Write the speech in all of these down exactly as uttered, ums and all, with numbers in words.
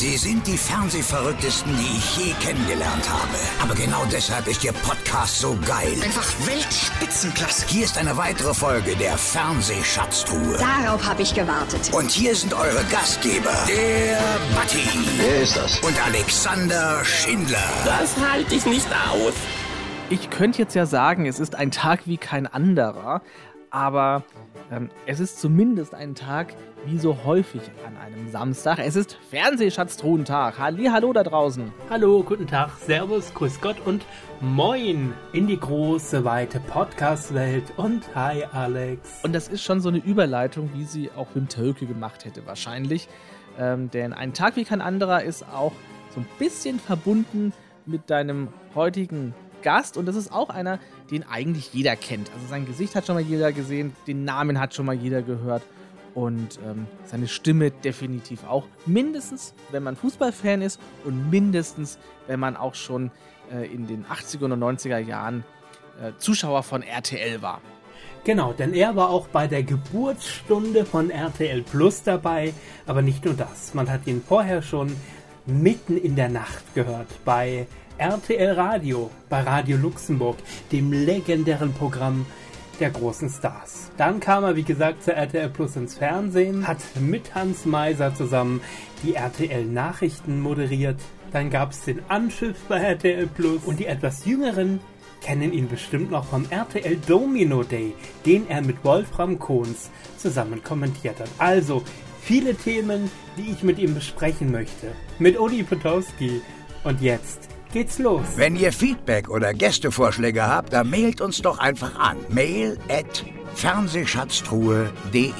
Sie sind die Fernsehverrücktesten, die ich je kennengelernt habe. Aber genau deshalb ist Ihr Podcast so geil. Einfach Weltspitzenklasse. Hier ist eine weitere Folge der Fernsehschatztruhe. Darauf habe ich gewartet. Und hier sind eure Gastgeber, der Batty. Wer ist das? Und Alexander Schindler. Das halte ich nicht aus. Ich könnte jetzt ja sagen, es ist ein Tag wie kein anderer, aber ähm, es ist zumindest ein Tag wie so häufig an einem Samstag. Es ist Fernsehschatztruhentag. Hallihallo da draußen. Hallo, guten Tag, servus, grüß Gott und moin in die große, weite Podcast-Welt und hi Alex. Und das ist schon so eine Überleitung, wie sie auch Wim Thoelke gemacht hätte wahrscheinlich, ähm, denn ein Tag wie kein anderer ist auch so ein bisschen verbunden mit deinem heutigen Gast, und das ist auch einer, den eigentlich jeder kennt. Also sein Gesicht hat schon mal jeder gesehen, den Namen hat schon mal jeder gehört und ähm, seine Stimme definitiv auch. Mindestens, wenn man Fußballfan ist und mindestens, wenn man auch schon äh, in den achtziger und neunziger Jahren äh, Zuschauer von R T L war. Genau, denn er war auch bei der Geburtsstunde von R T L Plus dabei, aber nicht nur das. Man hat ihn vorher schon mitten in der Nacht gehört bei R T L Radio, bei Radio Luxemburg, dem legendären Programm der großen Stars. Dann kam er, wie gesagt, zur R T L Plus ins Fernsehen, hat mit Hans Meiser zusammen die R T L Nachrichten moderiert. Dann gab es den Anpfiff bei R T L Plus und die etwas jüngeren kennen ihn bestimmt noch vom R T L Domino Day, den er mit Wolfram Kons zusammen kommentiert hat. Also viele Themen, die ich mit ihm besprechen möchte, mit Uli Potofski. Und jetzt geht's los. Wenn ihr Feedback oder Gästevorschläge habt, dann mailt uns doch einfach an. Mail at fernsehschatztruhe punkt de.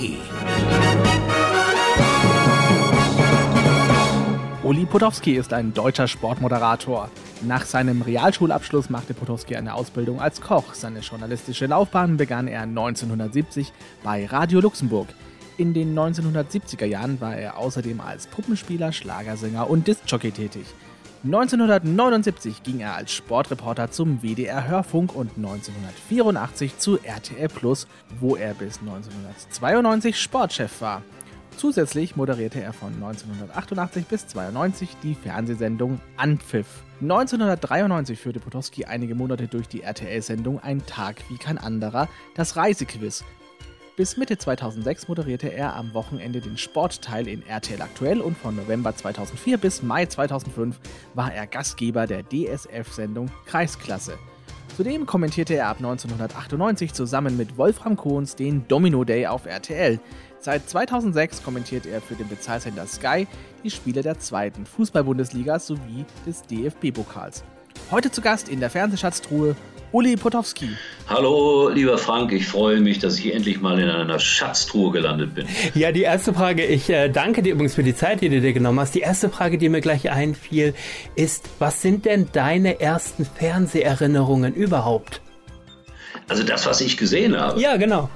Uli Potofski ist ein deutscher Sportmoderator. Nach seinem Realschulabschluss machte Potofski eine Ausbildung als Koch. Seine journalistische Laufbahn begann er neunzehnhundertsiebzig bei Radio Luxemburg. In den neunzehnhundertsiebziger Jahren war er außerdem als Puppenspieler, Schlagersänger und Diskjockey tätig. neunzehnhundertneunundsiebzig ging er als Sportreporter zum W D R-Hörfunk und neunzehnhundertvierundachtzig zu R T L Plus, wo er bis neunzehnhundertzweiundneunzig Sportchef war. Zusätzlich moderierte er von neunzehnhundertachtundachtzig bis zweiundneunzig die Fernsehsendung Anpfiff. neunzehnhundertdreiundneunzig führte Potofski einige Monate durch die R T L-Sendung Ein Tag wie kein anderer, das Reisequiz. Bis Mitte zweitausendsechs moderierte er am Wochenende den Sportteil in R T L aktuell und von November zweitausendvier bis Mai zweitausendfünf war er Gastgeber der D S F-Sendung Kreisklasse. Zudem kommentierte er ab neunzehnhundertachtundneunzig zusammen mit Wolfram Kons den Domino Day auf R T L. Seit zweitausendsechs kommentiert er für den Bezahlsender Sky die Spiele der zweiten Fußball-Bundesliga sowie des D F B-Pokals. Heute zu Gast in der Fernsehschatztruhe Uli Potofski. Hallo, lieber Frank, ich freue mich, dass ich endlich mal in einer Schatztruhe gelandet bin. Ja, die erste Frage, ich äh, danke dir übrigens für die Zeit, die du dir genommen hast. Die erste Frage, die mir gleich einfiel, ist, was sind denn deine ersten Fernseherinnerungen überhaupt? Also das, was ich gesehen habe? Ja, genau.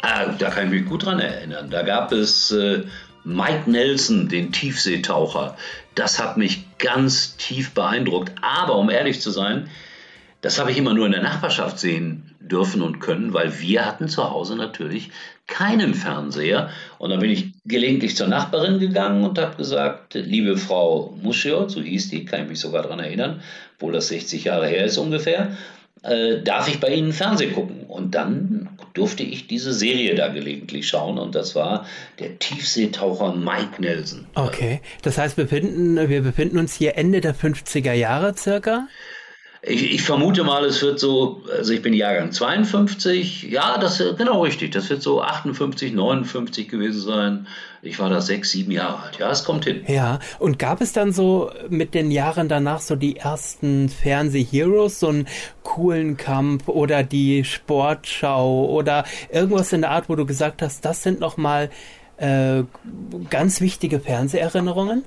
Ah, da kann ich mich gut dran erinnern. Da gab es äh, Mike Nelson, den Tiefseetaucher. Das hat mich ganz tief beeindruckt. Aber um ehrlich zu sein, das habe ich immer nur in der Nachbarschaft sehen dürfen und können, weil wir hatten zu Hause natürlich keinen Fernseher. Und dann bin ich gelegentlich zur Nachbarin gegangen und habe gesagt, liebe Frau Muschio, so hieß die, kann ich mich sogar daran erinnern, obwohl das sechzig Jahre her ist ungefähr, äh, darf ich bei Ihnen Fernsehen gucken? Und dann durfte ich diese Serie da gelegentlich schauen und das war der Tiefseetaucher Mike Nelson. Okay, das heißt, wir befinden, wir befinden uns hier Ende der fünfziger Jahre circa? Ich, ich vermute mal, es wird so, also ich bin Jahrgang zweiundfünfzig, ja, das genau richtig, das wird so achtundfünfzig, neunundfünfzig gewesen sein. Ich war da sechs, sieben Jahre alt, ja, es kommt hin. Ja, und gab es dann so mit den Jahren danach so die ersten Fernseh-Heroes, so einen Kulenkampff oder die Sportschau oder irgendwas in der Art, wo du gesagt hast, das sind nochmal äh, ganz wichtige Fernseherinnerungen?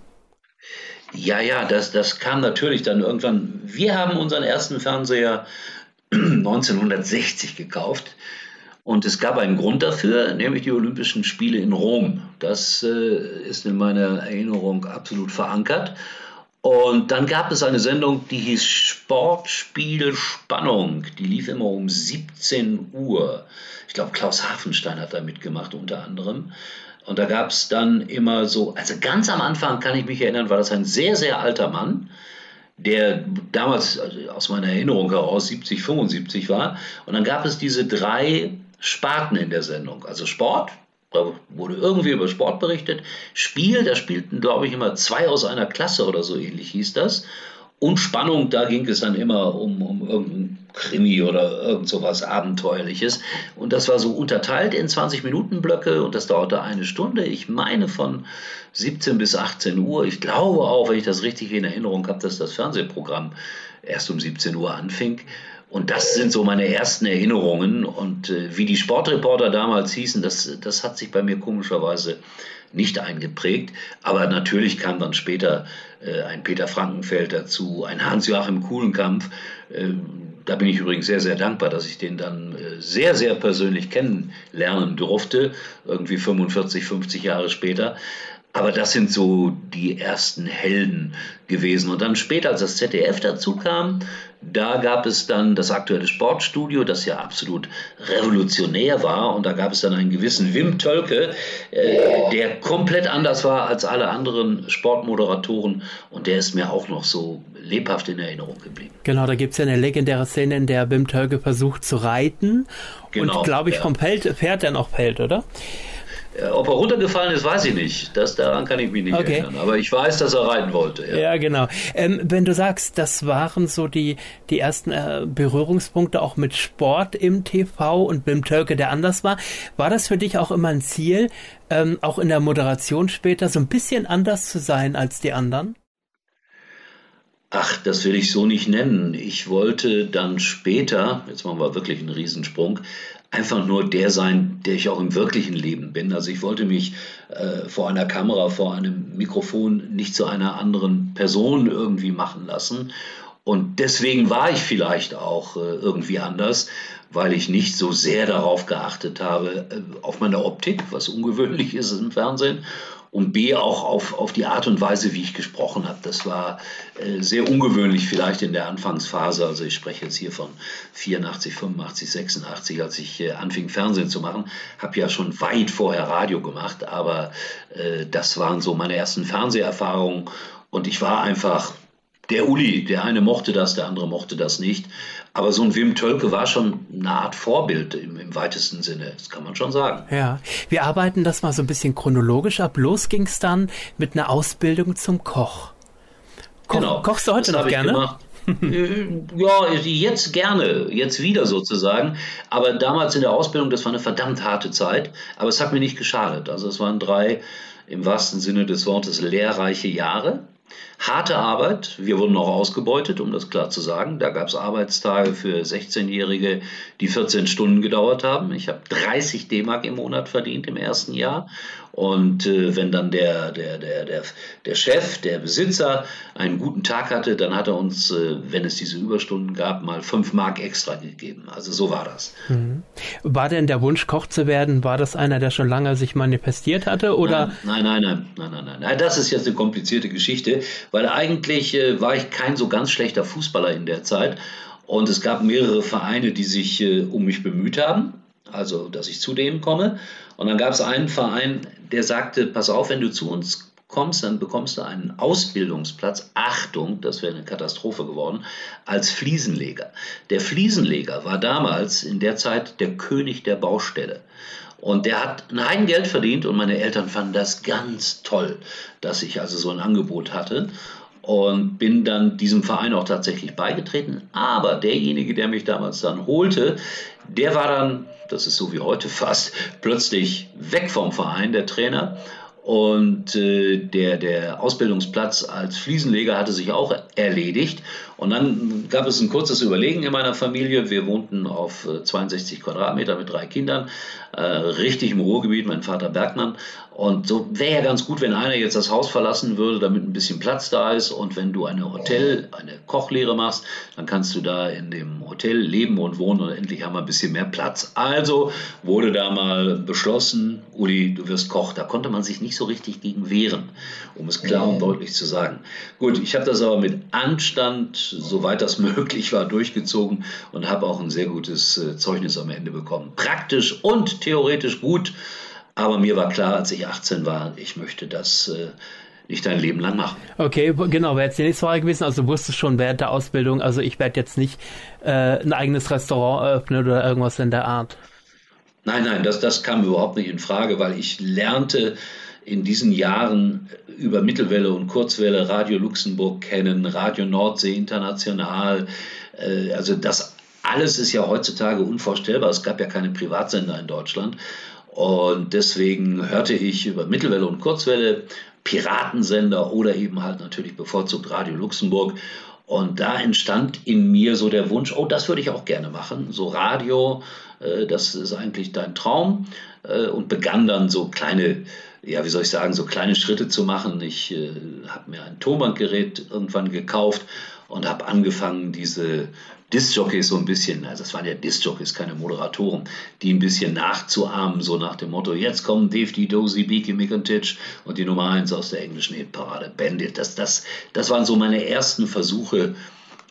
Ja, ja, das, das kam natürlich dann irgendwann. Wir haben unseren ersten Fernseher neunzehnhundertsechzig gekauft und es gab einen Grund dafür, nämlich die Olympischen Spiele in Rom. Das äh, ist in meiner Erinnerung absolut verankert. Und dann gab es eine Sendung, die hieß Sportspiel Spannung. Die lief immer um siebzehn Uhr. Ich glaube, Klaus Hafenstein hat da mitgemacht unter anderem. Und da gab es dann immer so, also ganz am Anfang kann ich mich erinnern, war das ein sehr, sehr alter Mann, der damals also aus meiner Erinnerung heraus siebzig, fünfundsiebzig war. Und dann gab es diese drei Sparten in der Sendung. Also Sport, da wurde irgendwie über Sport berichtet. Spiel, da spielten, glaube ich, immer zwei aus einer Klasse oder so ähnlich hieß das. Und Spannung, da ging es dann immer um, um irgendein Krimi oder irgend sowas Abenteuerliches. Und das war so unterteilt in zwanzig-Minuten-Blöcke und das dauerte eine Stunde. Ich meine von siebzehn bis achtzehn Uhr. Ich glaube auch, wenn ich das richtig in Erinnerung habe, dass das Fernsehprogramm erst um siebzehn Uhr anfing. Und das sind so meine ersten Erinnerungen. Und äh, wie die Sportreporter damals hießen, das, das hat sich bei mir komischerweise nicht eingeprägt. Aber natürlich kam dann später äh, ein Peter Frankenfeld dazu, ein Hans-Joachim Kulenkampff. Äh, da bin ich übrigens sehr, sehr dankbar, dass ich den dann äh, sehr, sehr persönlich kennenlernen durfte, irgendwie fünfundvierzig, fünfzig Jahre später. Aber das sind so die ersten Helden gewesen. Und dann später, als das Z D F dazu kam, da gab es dann das aktuelle Sportstudio, das ja absolut revolutionär war. Und da gab es dann einen gewissen Wim Thoelke, äh, der komplett anders war als alle anderen Sportmoderatoren. Und der ist mir auch noch so lebhaft in Erinnerung geblieben. Genau, da gibt es ja eine legendäre Szene, in der Wim Thoelke versucht zu reiten. Genau, und, glaube ich, ja. vom Pelt, Pferd dann auch fällt, oder? Ob er runtergefallen ist, weiß ich nicht. Das, daran kann ich mich nicht okay. erinnern. Aber ich weiß, dass er reiten wollte. Ja, ja genau. Ähm, wenn du sagst, das waren so die, die ersten äh, Berührungspunkte auch mit Sport im T V und Wim Thoelke, der anders war, war das für dich auch immer ein Ziel, ähm, auch in der Moderation später so ein bisschen anders zu sein als die anderen? Ach, das will ich so nicht nennen. Ich wollte dann später, jetzt machen wir wirklich einen Riesensprung, einfach nur der sein, der ich auch im wirklichen Leben bin. Also ich wollte mich äh, vor einer Kamera, vor einem Mikrofon nicht zu einer anderen Person irgendwie machen lassen. Und deswegen war ich vielleicht auch äh, irgendwie anders, weil ich nicht so sehr darauf geachtet habe, äh, auf meine Optik, was ungewöhnlich ist im Fernsehen, und B auch auf, auf die Art und Weise, wie ich gesprochen habe. Das war äh, sehr ungewöhnlich vielleicht in der Anfangsphase. Also ich spreche jetzt hier von vierundachtzig, fünfundachtzig, sechsundachtzig, als ich äh, anfing Fernsehen zu machen. Habe ja schon weit vorher Radio gemacht, aber äh, das waren so meine ersten Fernseherfahrungen. Und ich war einfach der Uli. Der eine mochte das, der andere mochte das nicht. Aber so ein Wim Thoelke war schon eine Art Vorbild im, im weitesten Sinne. Das kann man schon sagen. Ja, wir arbeiten das mal so ein bisschen chronologisch ab. Los ging es dann mit einer Ausbildung zum Koch. Ko genau. Kochst du heute das noch gerne? Ja, jetzt gerne, jetzt wieder sozusagen. Aber damals in der Ausbildung, das war eine verdammt harte Zeit. Aber es hat mir nicht geschadet. Also es waren drei, im wahrsten Sinne des Wortes, lehrreiche Jahre. Harte Arbeit, wir wurden auch ausgebeutet, um das klar zu sagen. Da gab es Arbeitstage für sechzehnjährige, die vierzehn Stunden gedauert haben. Ich habe dreißig D-Mark im Monat verdient im ersten Jahr. Und äh, wenn dann der, der, der, der, der Chef, der Besitzer einen guten Tag hatte, dann hat er uns, äh, wenn es diese Überstunden gab, mal fünf Mark extra gegeben. Also so war das. Mhm. War denn der Wunsch, Koch zu werden, war das einer, der schon lange sich manifestiert hatte? Oder? Nein, nein, nein, nein, nein, nein, nein. Das ist jetzt eine komplizierte Geschichte, weil eigentlich äh, war ich kein so ganz schlechter Fußballer in der Zeit. Und es gab mehrere Vereine, die sich äh, um mich bemüht haben. Also, dass ich zu denen komme. Und dann gab es einen Verein, der sagte, pass auf, wenn du zu uns kommst, dann bekommst du einen Ausbildungsplatz. Achtung, das wäre eine Katastrophe geworden, als Fliesenleger. Der Fliesenleger war damals in der Zeit der König der Baustelle. Und der hat ein Heidengeld verdient und meine Eltern fanden das ganz toll, dass ich also so ein Angebot hatte. Und bin dann diesem Verein auch tatsächlich beigetreten. Aber derjenige, der mich damals dann holte, der war dann, das ist so wie heute fast, plötzlich weg vom Verein, der Trainer. Und äh, der, der Ausbildungsplatz als Fliesenleger hatte sich auch erledigt. Und dann gab es ein kurzes Überlegen in meiner Familie. Wir wohnten auf zweiundsechzig Quadratmeter mit drei Kindern, äh, richtig im Ruhrgebiet, mein Vater Bergmann. Und so wäre ja ganz gut, wenn einer jetzt das Haus verlassen würde, damit ein bisschen Platz da ist. Und wenn du eine Hotel, eine Kochlehre machst, dann kannst du da in dem Hotel leben und wohnen und endlich haben wir ein bisschen mehr Platz. Also wurde da mal beschlossen, Uli, du wirst Koch. Da konnte man sich nicht so richtig gegen wehren, um es klar und deutlich zu sagen. Gut, ich habe das aber mit Anstand, soweit das möglich war, durchgezogen und habe auch ein sehr gutes äh, Zeugnis am Ende bekommen. Praktisch und theoretisch gut, Aber mir war klar, als ich achtzehn war, ich möchte das äh, nicht dein Leben lang machen. Okay, genau, wäre jetzt die nächste Frage gewesen. Also wusstest schon während der Ausbildung, also ich werde jetzt nicht äh, ein eigenes Restaurant eröffnen oder irgendwas in der Art. Nein, nein, das, das kam überhaupt nicht in Frage, weil ich lernte in diesen Jahren über Mittelwelle und Kurzwelle Radio Luxemburg kennen, Radio Nordsee International, äh, also das alles ist ja heutzutage unvorstellbar. Es gab ja keine Privatsender in Deutschland. Und deswegen hörte ich über Mittelwelle und Kurzwelle, Piratensender oder eben halt natürlich bevorzugt Radio Luxemburg. Und da entstand in mir so der Wunsch, oh, das würde ich auch gerne machen. So Radio, äh, das ist eigentlich dein Traum. Äh, und begann dann so kleine, ja, wie soll ich sagen, so kleine Schritte zu machen. Ich äh, habe mir ein Tonbandgerät irgendwann gekauft und habe angefangen, diese Disc-Jockeys so ein bisschen, also es waren ja Disc-Jockeys, keine Moderatoren, die ein bisschen nachzuahmen, so nach dem Motto, jetzt kommen Difty, Dozy, Beaky, Mick und Titch und die Nummer eins aus der englischen Hitparade, Bandit. Das, das, das waren so meine ersten Versuche,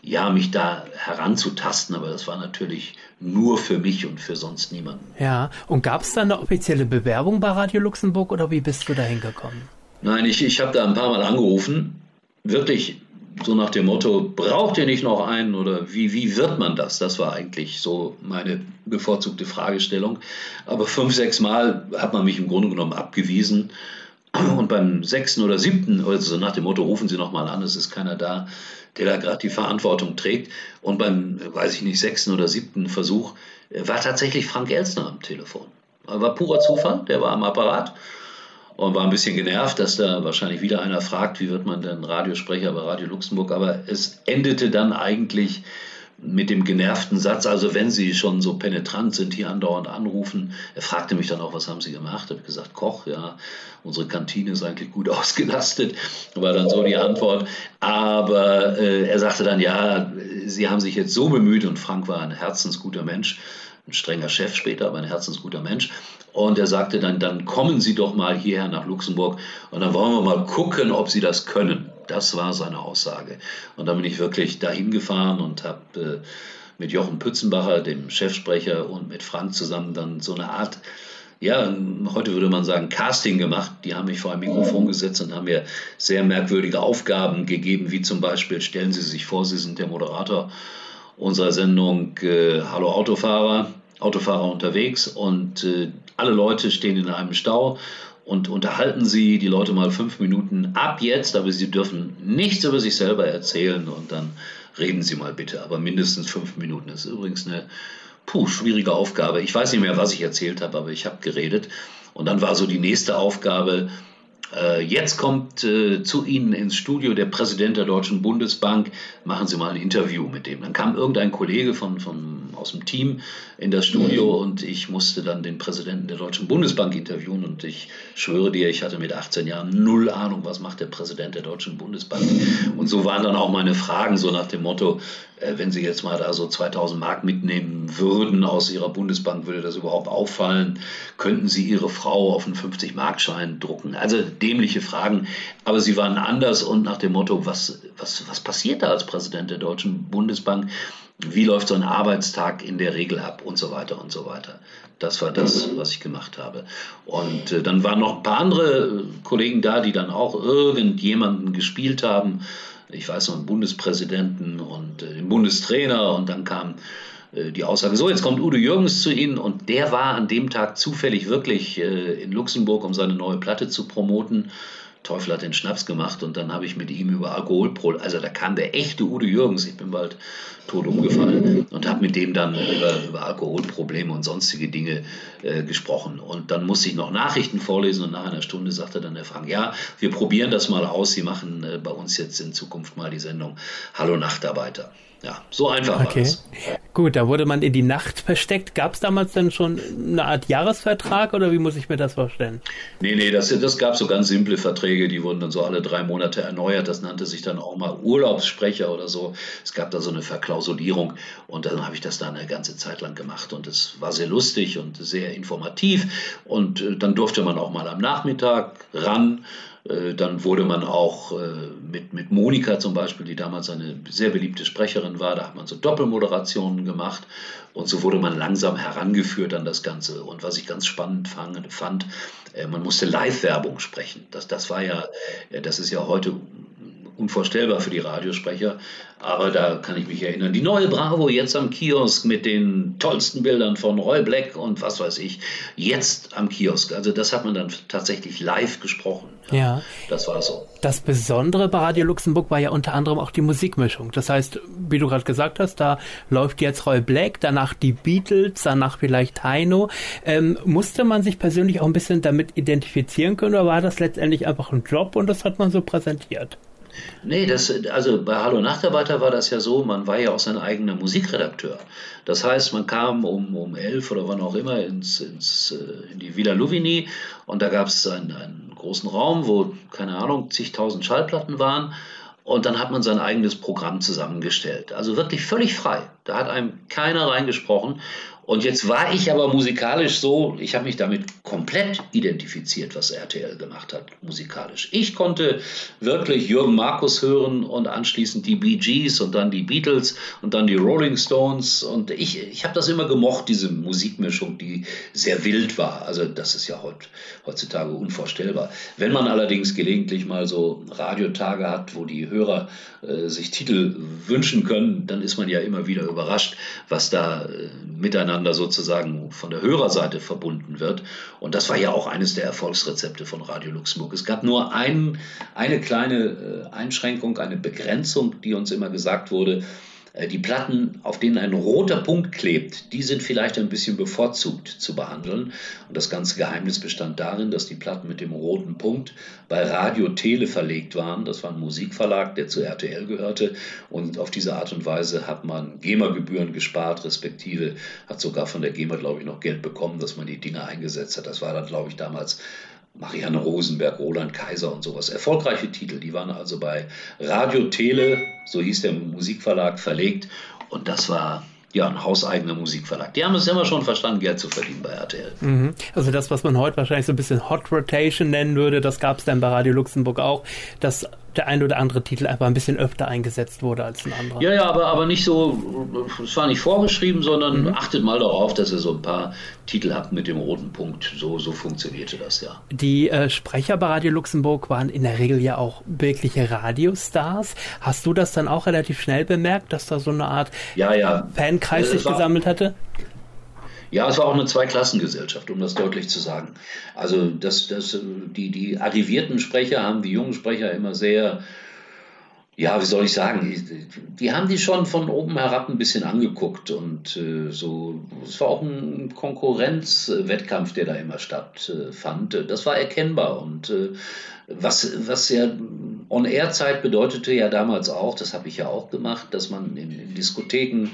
ja, mich da heranzutasten, aber das war natürlich nur für mich und für sonst niemanden. Ja, und gab es da eine offizielle Bewerbung bei Radio Luxemburg oder wie bist du da hingekommen? Nein, ich, ich habe da ein paar Mal angerufen, wirklich so nach dem Motto, braucht ihr nicht noch einen oder wie, wie wird man das? Das war eigentlich so meine bevorzugte Fragestellung. Aber fünf, sechs Mal hat man mich im Grunde genommen abgewiesen. Und beim sechsten oder siebten, also nach dem Motto, rufen Sie nochmal an, es ist keiner da, der da gerade die Verantwortung trägt. Und beim, weiß ich nicht, sechsten oder siebten Versuch war tatsächlich Frank Elstner am Telefon. War purer Zufall, der war am Apparat. Und war ein bisschen genervt, dass da wahrscheinlich wieder einer fragt, wie wird man denn Radiosprecher bei Radio Luxemburg. Aber es endete dann eigentlich mit dem genervten Satz, also wenn Sie schon so penetrant sind, hier andauernd anrufen. Er fragte mich dann auch, was haben Sie gemacht? Ich habe gesagt, Koch, ja, unsere Kantine ist eigentlich gut ausgelastet. War dann so die Antwort. Aber äh, er sagte dann, ja, Sie haben sich jetzt so bemüht. Und Frank war ein herzensguter Mensch. Ein strenger Chef später, aber ein herzensguter Mensch. Und er sagte dann, dann kommen Sie doch mal hierher nach Luxemburg und dann wollen wir mal gucken, ob Sie das können. Das war seine Aussage. Und dann bin ich wirklich dahin gefahren und habe äh, mit Jochen Pützenbacher, dem Chefsprecher, und mit Frank zusammen dann so eine Art, ja, heute würde man sagen, Casting gemacht. Die haben mich vor ein Mikrofon gesetzt und haben mir sehr merkwürdige Aufgaben gegeben, wie zum Beispiel, stellen Sie sich vor, Sie sind der Moderator unserer Sendung äh, Hallo Autofahrer, Autofahrer unterwegs und äh, alle Leute stehen in einem Stau und unterhalten Sie die Leute mal fünf Minuten ab jetzt, aber Sie dürfen nichts über sich selber erzählen und dann reden Sie mal bitte, aber mindestens fünf Minuten. Das ist übrigens eine puh, schwierige Aufgabe. Ich weiß nicht mehr, was ich erzählt habe, aber ich habe geredet und dann war so die nächste Aufgabe, jetzt kommt äh, zu Ihnen ins Studio der Präsident der Deutschen Bundesbank, machen Sie mal ein Interview mit dem. Dann kam irgendein Kollege von, von, aus dem Team in das Studio und ich musste dann den Präsidenten der Deutschen Bundesbank interviewen und ich schwöre dir, ich hatte mit achtzehn Jahren null Ahnung, was macht der Präsident der Deutschen Bundesbank. Und so waren dann auch meine Fragen so nach dem Motto, äh, wenn Sie jetzt mal da so zweitausend Mark mitnehmen würden aus Ihrer Bundesbank, würde das überhaupt auffallen? Könnten Sie Ihre Frau auf einen fünfzig Mark Schein drucken? Also dämliche Fragen, aber sie waren anders und nach dem Motto, was, was, was passiert da als Präsident der Deutschen Bundesbank? Wie läuft so ein Arbeitstag in der Regel ab und so weiter und so weiter. Das war das, was ich gemacht habe. Und äh, dann waren noch ein paar andere Kollegen da, die dann auch irgendjemanden gespielt haben. Ich weiß noch, einen Bundespräsidenten und äh, den Bundestrainer und dann kam die Aussage, so jetzt kommt Udo Jürgens zu Ihnen und der war an dem Tag zufällig wirklich äh, in Luxemburg, um seine neue Platte zu promoten. Teufel hat den Schnaps gemacht und dann habe ich mit ihm über Alkoholpro, also da kam der echte Udo Jürgens, ich bin bald tot umgefallen und habe mit dem dann über, über Alkoholprobleme und sonstige Dinge äh, gesprochen und dann musste ich noch Nachrichten vorlesen und nach einer Stunde sagte dann der Frank, ja, wir probieren das mal aus, Sie machen äh, bei uns jetzt in Zukunft mal die Sendung Hallo Nachtarbeiter. Ja, so einfach okay. War es. Gut, da wurde man in die Nacht versteckt. Gab es damals dann schon eine Art Jahresvertrag oder wie muss ich mir das vorstellen? Nee, nee, das, das gab so ganz simple Verträge, die wurden dann so alle drei Monate erneuert. Das nannte sich dann auch mal Urlaubssprecher oder so. Es gab da so eine Verklausulierung und dann habe ich das dann eine ganze Zeit lang gemacht und es war sehr lustig und sehr informativ und dann durfte man auch mal am Nachmittag ran. Dann wurde man auch mit, mit Monika zum Beispiel, die damals eine sehr beliebte Sprecherin war, da hat man so Doppelmoderationen gemacht und so wurde man langsam herangeführt an das Ganze. Und was ich ganz spannend fand, man musste Live-Werbung sprechen. Das, das war ja, das ist ja heute unvorstellbar für die Radiosprecher, aber da kann ich mich erinnern, die neue Bravo jetzt am Kiosk mit den tollsten Bildern von Roy Black und was weiß ich, jetzt am Kiosk. Also das hat man dann tatsächlich live gesprochen. Ja, ja. Das war so. Das Besondere bei Radio Luxemburg war ja unter anderem auch die Musikmischung. Das heißt, wie du gerade gesagt hast, da läuft jetzt Roy Black, danach die Beatles, danach vielleicht Heino. Ähm, musste man sich persönlich auch ein bisschen damit identifizieren können oder war das letztendlich einfach ein Job und das hat man so präsentiert? Nee, das, also bei Hallo Nachtarbeiter war das ja so, man war ja auch sein eigener Musikredakteur. Das heißt, man kam um, um elf oder wann auch immer ins, ins, in die Villa Louvigny und da gab es einen, einen großen Raum, wo, keine Ahnung, zigtausend Schallplatten waren und dann hat man sein eigenes Programm zusammengestellt. Also wirklich völlig frei, da hat einem keiner reingesprochen. Und jetzt war ich aber musikalisch so, ich habe mich damit komplett identifiziert, was R T L gemacht hat, musikalisch. Ich konnte wirklich Jürgen Markus hören und anschließend die Bee Gees und dann die Beatles und dann die Rolling Stones. Und ich, ich habe das immer gemocht, diese Musikmischung, die sehr wild war. Also das ist ja heut, heutzutage unvorstellbar. Wenn man allerdings gelegentlich mal so Radiotage hat, wo die Hörer äh, sich Titel wünschen können, dann ist man ja immer wieder überrascht, was da äh, miteinander sozusagen von der Hörerseite verbunden wird. Und das war ja auch eines der Erfolgsrezepte von Radio Luxemburg. Es gab nur ein, eine kleine Einschränkung, eine Begrenzung, die uns immer gesagt wurde, die Platten, auf denen ein roter Punkt klebt, die sind vielleicht ein bisschen bevorzugt zu behandeln. Und das ganze Geheimnis bestand darin, dass die Platten mit dem roten Punkt bei Radio Tele verlegt waren. Das war ein Musikverlag, der zu R T L gehörte. Und auf diese Art und Weise hat man GEMA-Gebühren gespart, respektive hat sogar von der GEMA, glaube ich, noch Geld bekommen, dass man die Dinge eingesetzt hat. Das war dann, glaube ich, damals Marianne Rosenberg, Roland Kaiser und sowas. Erfolgreiche Titel, die waren also bei Radio Tele, so hieß der Musikverlag, verlegt. Und das war ja ein hauseigener Musikverlag. Die haben es immer schon verstanden, Geld zu verdienen bei R T L. Mhm. Also das, was man heute wahrscheinlich so ein bisschen Hot Rotation nennen würde, das gab es dann bei Radio Luxemburg auch, dass der ein oder andere Titel einfach ein bisschen öfter eingesetzt wurde als ein anderer. Ja, ja, aber, aber nicht so, es war nicht vorgeschrieben, sondern mhm. achtet mal darauf, dass ihr so ein paar Titel habt mit dem roten Punkt. So, so funktionierte das, ja. Die äh, Sprecher bei Radio Luxemburg waren in der Regel ja auch wirkliche Radiostars. Hast du das dann auch relativ schnell bemerkt, dass da so eine Art ja, ja. Fankreis äh, sich war, gesammelt hatte? Ja, es war auch eine Zweiklassengesellschaft, um das deutlich zu sagen. Also das, das, die, die arrivierten Sprecher haben die jungen Sprecher immer sehr, ja, wie soll ich sagen, die, die haben die schon von oben herab ein bisschen angeguckt. Und äh, so, es war auch ein Konkurrenzwettkampf, der da immer stattfand. Das war erkennbar. Und äh, was, was ja On-Air-Zeit bedeutete ja damals auch, das habe ich ja auch gemacht, dass man in, in Diskotheken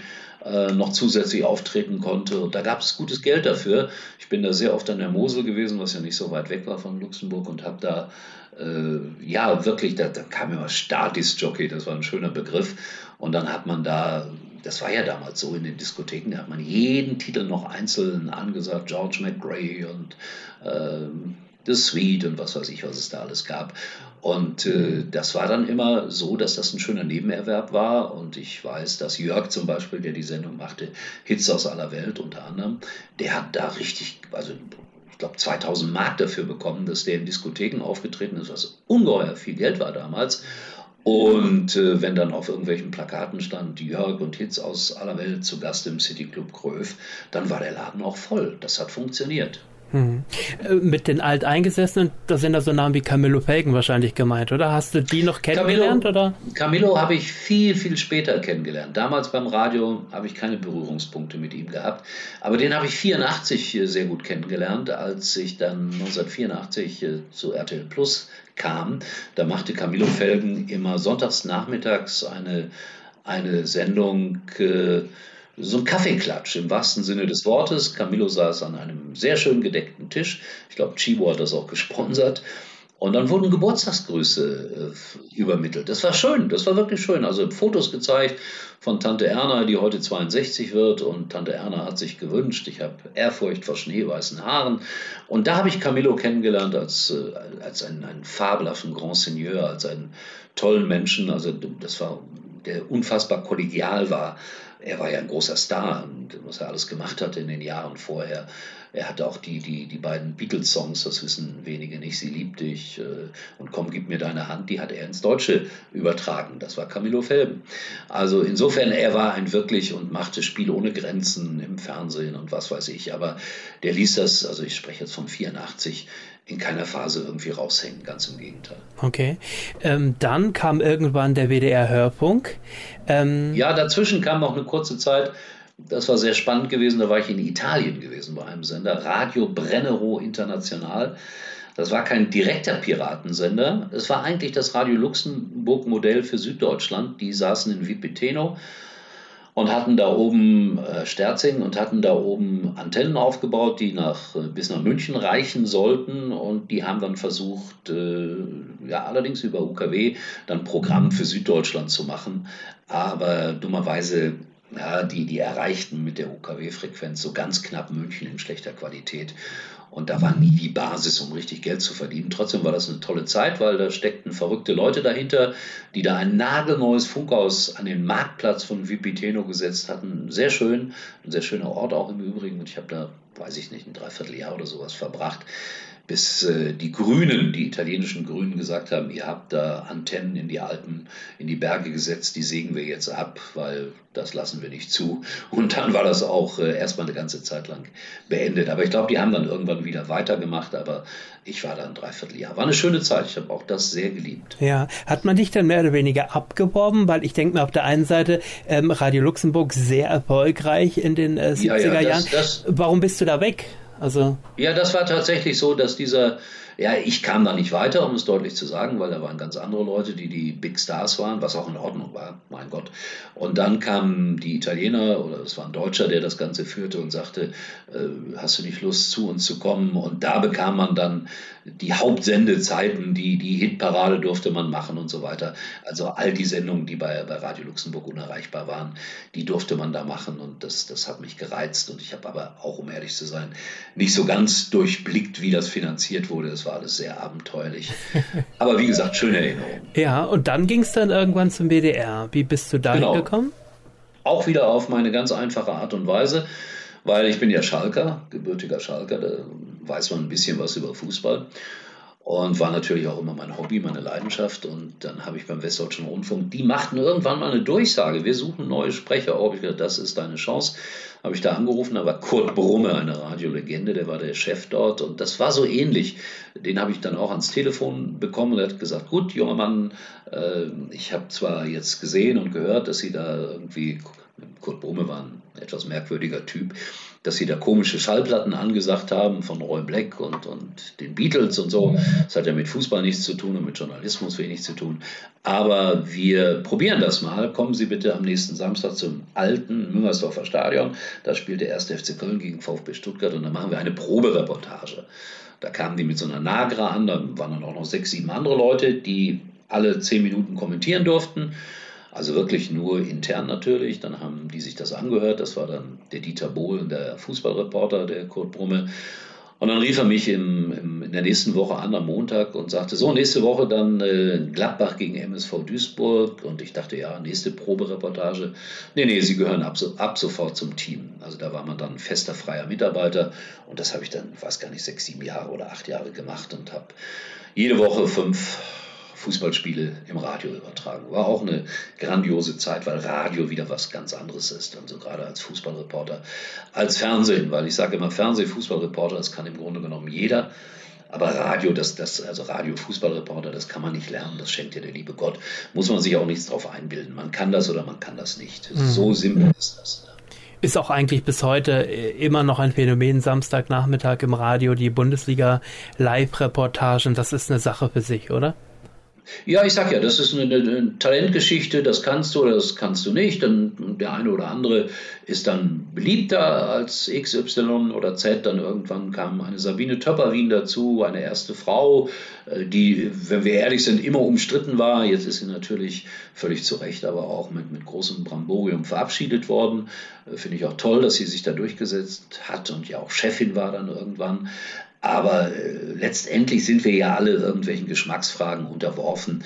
noch zusätzlich auftreten konnte. Und da gab es gutes Geld dafür. Ich bin da sehr oft an der Mosel gewesen, was ja nicht so weit weg war von Luxemburg und habe da, äh, ja wirklich, da, da kam immer Statisjockey, das war ein schöner Begriff. Und dann hat man da, das war ja damals so in den Diskotheken, da hat man jeden Titel noch einzeln angesagt, George McRae und ähm, The Sweet und was weiß ich, was es da alles gab. Und äh, das war dann immer so, dass das ein schöner Nebenerwerb war. Und ich weiß, dass Jörg zum Beispiel, der die Sendung machte, Hits aus aller Welt unter anderem, der hat da richtig, also ich glaube zweitausend Mark dafür bekommen, dass der in Diskotheken aufgetreten ist, was ungeheuer viel Geld war damals. Und äh, wenn dann auf irgendwelchen Plakaten stand, Jörg und Hits aus aller Welt zu Gast im City Club Gröf, dann war der Laden auch voll. Das hat funktioniert. Hm. Mit den Alteingesessenen, da sind da so Namen wie Camillo Felgen wahrscheinlich gemeint, oder? Hast du die noch kennengelernt? Camillo, oder? Camillo habe ich viel, viel später kennengelernt. Damals beim Radio habe ich keine Berührungspunkte mit ihm gehabt. Aber den habe ich vierundachtzig sehr gut kennengelernt, als ich dann neunzehnhundertvierundachtzig zu R T L Plus kam. Da machte Camillo Felgen immer sonntags nachmittags eine, eine Sendung, äh, so ein Kaffeeklatsch im wahrsten Sinne des Wortes. Camillo saß an einem sehr schön gedeckten Tisch. Ich glaube, Chibo hat das auch gesponsert. Und dann wurden Geburtstagsgrüße äh, übermittelt. Das war schön, das war wirklich schön. Also Fotos gezeigt von Tante Erna, die heute zweiundsechzig wird. Und Tante Erna hat sich gewünscht, ich habe Ehrfurcht vor schneeweißen Haaren. Und da habe ich Camillo kennengelernt als, äh, als einen, einen fabelhaften Grand Seigneur, als einen tollen Menschen. Also das war, der unfassbar kollegial war. Er war ja ein großer Star und was er alles gemacht hatte in den Jahren vorher. Er hatte auch die, die, die beiden Beatles-Songs, das wissen wenige nicht, Sie liebt dich und Komm, gib mir deine Hand, die hat er ins Deutsche übertragen. Das war Camillo Felgen. Also insofern, er war ein wirklich und machte Spiel ohne Grenzen im Fernsehen und was weiß ich. Aber der ließ das, also ich spreche jetzt von vierundachtzig, in keiner Phase irgendwie raushängen, ganz im Gegenteil. Okay, ähm, dann kam irgendwann der W D R-Hörfunk. Ähm ja, dazwischen kam noch eine kurze Zeit, das war sehr spannend gewesen, da war ich in Italien gewesen bei einem Sender, Radio Brennero International. Das war kein direkter Piratensender, es war eigentlich das Radio Luxemburg-Modell für Süddeutschland, die saßen in Vipiteno und hatten da oben äh, Sterzing und hatten da oben Antennen aufgebaut, die nach, äh, bis nach München reichen sollten. Und die haben dann versucht, äh, ja allerdings über U K W, dann Programm für Süddeutschland zu machen. Aber dummerweise, ja, die, die erreichten mit der U K W-Frequenz so ganz knapp München in schlechter Qualität. Und da war nie die Basis, um richtig Geld zu verdienen. Trotzdem war das eine tolle Zeit, weil da steckten verrückte Leute dahinter, die da ein nagelneues Funkhaus an den Marktplatz von Vipiteno gesetzt hatten. Sehr schön, ein sehr schöner Ort auch im Übrigen. Und ich habe da, weiß ich nicht, ein Dreivierteljahr oder sowas verbracht, bis äh, die Grünen, die italienischen Grünen gesagt haben, ihr habt da Antennen in die Alpen, in die Berge gesetzt, die sägen wir jetzt ab, weil das lassen wir nicht zu. Und dann war das auch äh, erstmal eine ganze Zeit lang beendet. Aber ich glaube, die haben dann irgendwann wieder weitergemacht, aber ich war da ein Dreivierteljahr. War eine schöne Zeit, ich habe auch das sehr geliebt. Ja, hat man dich dann mehr oder weniger abgeworben? Weil ich denke mir auf der einen Seite, ähm, Radio Luxemburg sehr erfolgreich in den äh, siebziger ja, ja, Jahren. Das, das Warum bist du da weg? Also ja, das war tatsächlich so, dass dieser, ja, ich kam da nicht weiter, um es deutlich zu sagen, weil da waren ganz andere Leute, die die Big Stars waren, was auch in Ordnung war, mein Gott. Und dann kamen die Italiener, oder es war ein Deutscher, der das Ganze führte und sagte, äh, hast du nicht Lust, zu uns zu kommen? Und da bekam man dann die Hauptsendezeiten, die, die Hitparade durfte man machen und so weiter. Also all die Sendungen, die bei, bei Radio Luxemburg unerreichbar waren, die durfte man da machen und das, das hat mich gereizt. Und ich habe aber auch, um ehrlich zu sein, nicht so ganz durchblickt, wie das finanziert wurde. Das war alles sehr abenteuerlich. Aber wie gesagt, schöne Erinnerung. Ja, und dann ging es dann irgendwann zum W D R. Wie bist du da hingekommen? Genau. Auch wieder auf meine ganz einfache Art und Weise, weil ich bin ja Schalker, gebürtiger Schalker, da weiß man ein bisschen was über Fußball. Und war natürlich auch immer mein Hobby, meine Leidenschaft. Und dann habe ich beim Westdeutschen Rundfunk, die machten irgendwann mal eine Durchsage, wir suchen neue Sprecher. Oh, ich dachte, das ist deine Chance. Habe ich da angerufen, da war Kurt Brumme, eine Radiolegende, der war der Chef dort. Und das war so ähnlich. Den habe ich dann auch ans Telefon bekommen und er hat gesagt, gut, junger Mann, ich habe zwar jetzt gesehen und gehört, dass Sie da irgendwie, Kurt Brumme war ein etwas merkwürdiger Typ, dass sie da komische Schallplatten angesagt haben von Roy Black und, und den Beatles und so. Das hat ja mit Fußball nichts zu tun und mit Journalismus wenig zu tun. Aber wir probieren das mal. Kommen Sie bitte am nächsten Samstag zum alten Müngersdorfer Stadion. Da spielt der erste F C Köln gegen VfB Stuttgart und da machen wir eine Probereportage. Da kamen die mit so einer Nagra an, da waren dann auch noch sechs, sieben andere Leute, die alle zehn Minuten kommentieren durften. Also wirklich nur intern natürlich, dann haben die sich das angehört, das war dann der Dieter Bohlen, der Fußballreporter, der Kurt Brumme. Und dann rief er mich im, im, in der nächsten Woche an, am Montag, und sagte, so, nächste Woche dann äh, Gladbach gegen M S V Duisburg. Und ich dachte, ja, nächste Probereportage. Nee, nee, Sie gehören ab, ab sofort zum Team. Also da war man dann fester, freier Mitarbeiter. Und das habe ich dann, weiß gar nicht, sechs, sieben Jahre oder acht Jahre gemacht und habe jede Woche fünf Fußballspiele im Radio übertragen. War auch eine grandiose Zeit, weil Radio wieder was ganz anderes ist. Also gerade als Fußballreporter, als Fernsehen, weil ich sage immer Fernseh, Fußballreporter, das kann im Grunde genommen jeder. Aber Radio, das, das, also Radio, Fußballreporter, das kann man nicht lernen, das schenkt dir der liebe Gott. Muss man sich auch nichts drauf einbilden. Man kann das oder man kann das nicht. Mhm. So simpel ist das. Ist auch eigentlich bis heute immer noch ein Phänomen, Samstagnachmittag im Radio, die Bundesliga-Live-Reportagen, das ist eine Sache für sich, oder? Ja, ich sag ja, das ist eine, eine Talentgeschichte, das kannst du oder das kannst du nicht. Dann der eine oder andere ist dann beliebter als X, Y oder Z. Dann irgendwann kam eine Sabine Töpperwien dazu, eine erste Frau, die, wenn wir ehrlich sind, immer umstritten war. Jetzt ist sie natürlich völlig zu Recht, aber auch mit, mit großem Bramborium verabschiedet worden. Finde ich auch toll, dass sie sich da durchgesetzt hat und ja auch Chefin war dann irgendwann. Aber äh, letztendlich sind wir ja alle irgendwelchen Geschmacksfragen unterworfen.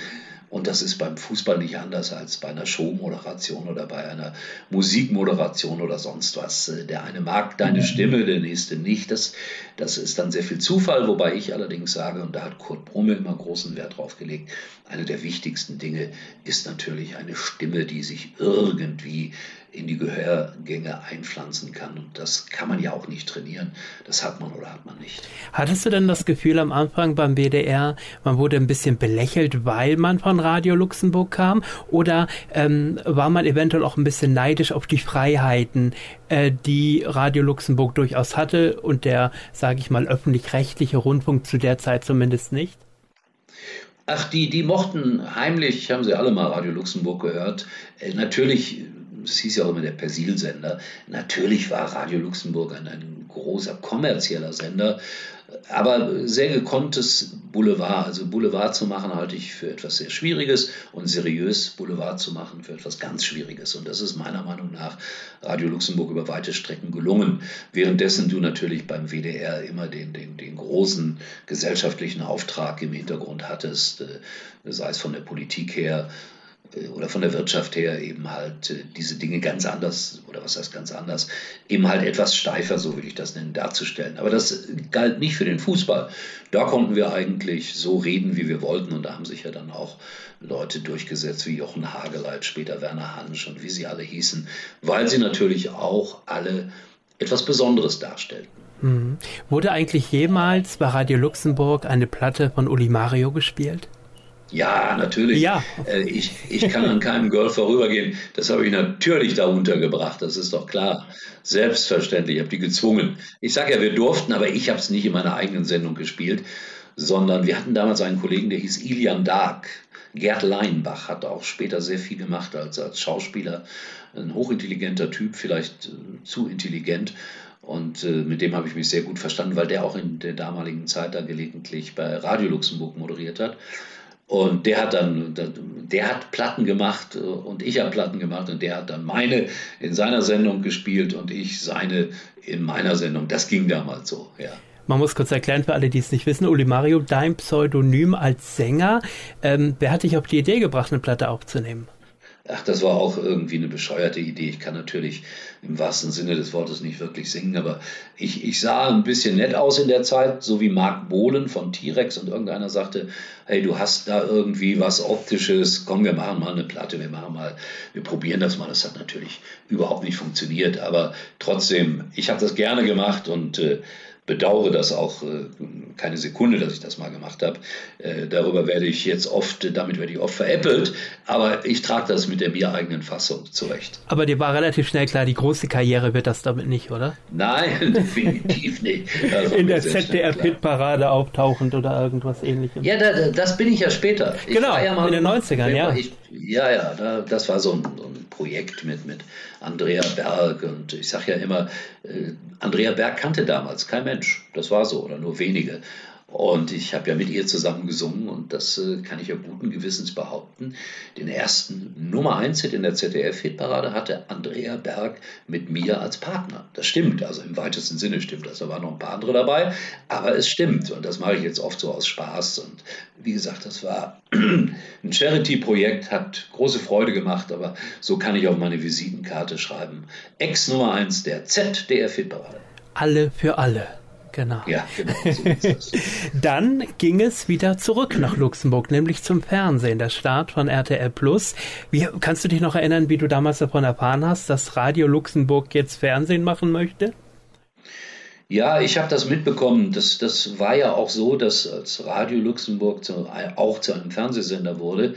Und das ist beim Fußball nicht anders als bei einer Showmoderation oder bei einer Musikmoderation oder sonst was. Der eine mag deine Stimme, der nächste nicht. Das, das ist dann sehr viel Zufall, wobei ich allerdings sage, und da hat Kurt Brumme immer großen Wert drauf gelegt, eine der wichtigsten Dinge ist natürlich eine Stimme, die sich irgendwie in die Gehörgänge einpflanzen kann. Und das kann man ja auch nicht trainieren. Das hat man oder hat man nicht. Hattest du denn das Gefühl am Anfang beim B D R, man wurde ein bisschen belächelt, weil man von Radio Luxemburg kam? Oder ähm, war man eventuell auch ein bisschen neidisch auf die Freiheiten, äh, die Radio Luxemburg durchaus hatte und der, sage ich mal, öffentlich-rechtliche Rundfunk zu der Zeit zumindest nicht? Ach, die, die mochten heimlich, haben sie alle mal Radio Luxemburg gehört. Äh, natürlich... Es hieß ja auch immer der Persil-Sender. Natürlich war Radio Luxemburg ein, ein großer kommerzieller Sender, aber sehr gekonntes Boulevard. Also Boulevard zu machen halte ich für etwas sehr Schwieriges und seriös Boulevard zu machen für etwas ganz Schwieriges. Und das ist meiner Meinung nach Radio Luxemburg über weite Strecken gelungen. Währenddessen du natürlich beim W D R immer den, den, den großen gesellschaftlichen Auftrag im Hintergrund hattest, sei es von der Politik her, oder von der Wirtschaft her eben halt diese Dinge ganz anders, oder was heißt ganz anders, eben halt etwas steifer, so will ich das nennen, darzustellen. Aber das galt nicht für den Fußball. Da konnten wir eigentlich so reden, wie wir wollten, und da haben sich ja dann auch Leute durchgesetzt, wie Jochen Hageleit, später Werner Hansch und wie sie alle hießen, weil sie natürlich auch alle etwas Besonderes darstellten. Hm. Wurde eigentlich jemals bei Radio Luxemburg eine Platte von Uli Mario gespielt? Ja, natürlich. Ja. Ich, ich kann an keinem Girl vorübergehen. Das habe ich natürlich da untergebracht. Das ist doch klar. Selbstverständlich. Ich habe die gezwungen. Ich sage ja, wir durften, aber ich habe es nicht in meiner eigenen Sendung gespielt, sondern wir hatten damals einen Kollegen, der hieß Ilian Dark. Gerd Leinbach hat auch später sehr viel gemacht als, als Schauspieler. Ein hochintelligenter Typ, vielleicht äh, zu intelligent. Und äh, mit dem habe ich mich sehr gut verstanden, weil der auch in der damaligen Zeit da gelegentlich bei Radio Luxemburg moderiert hat. Und der hat dann, der hat Platten gemacht und ich habe Platten gemacht und der hat dann meine in seiner Sendung gespielt und ich seine in meiner Sendung. Das ging damals so, ja. Man muss kurz erklären für alle, die es nicht wissen, Uli Mario, dein Pseudonym als Sänger. Ähm, wer hat dich auf die Idee gebracht, eine Platte aufzunehmen? Ach, das war auch irgendwie eine bescheuerte Idee. Ich kann natürlich im wahrsten Sinne des Wortes nicht wirklich singen, aber ich, ich sah ein bisschen nett aus in der Zeit, so wie Mark Bohlen von T-Rex, und irgendeiner sagte, hey, du hast da irgendwie was Optisches, komm, wir machen mal eine Platte, wir machen mal, wir probieren das mal. Das hat natürlich überhaupt nicht funktioniert, aber trotzdem, ich habe das gerne gemacht und äh, bedauere das auch äh, keine Sekunde, dass ich das mal gemacht habe. Äh, darüber werde ich jetzt oft, damit werde ich oft veräppelt, aber ich trage das mit der mir eigenen Fassung zurecht. Aber dir war relativ schnell klar, die große Karriere wird das damit nicht, oder? Nein, definitiv nicht. In der Z D F-Hitparade auftauchend oder irgendwas ähnliches. Ja, da, da, das bin ich ja später. Ich genau, ja mal, in den neunzigern, ja. Ich, ja, ja, da, das war so ein, so ein Projekt mit, mit Andrea Berg und ich sage ja immer, äh, Andrea Berg kannte damals kein Mensch, das war so, oder nur wenige. Und ich habe ja mit ihr zusammen gesungen und das äh, kann ich ja guten Gewissens behaupten. Den ersten Nummer eins Hit in der Z D F-Hitparade hatte Andrea Berg mit mir als Partner. Das stimmt, also im weitesten Sinne stimmt das. Da waren noch ein paar andere dabei, aber es stimmt. Und das mache ich jetzt oft so aus Spaß. Und wie gesagt, das war ein Charity-Projekt, hat große Freude gemacht, aber so kann ich auf meine Visitenkarte schreiben. Ex-Nummer eins der Z D F-Hitparade. Alle für alle. Genau. Ja, genau, so ist das. Dann ging es wieder zurück nach Luxemburg, nämlich zum Fernsehen, der Start von R T L Plus. Wie, kannst du dich noch erinnern, wie du damals davon erfahren hast, dass Radio Luxemburg jetzt Fernsehen machen möchte? Ja, ich habe das mitbekommen. Das, das war ja auch so, dass als Radio Luxemburg zu, auch zu einem Fernsehsender wurde,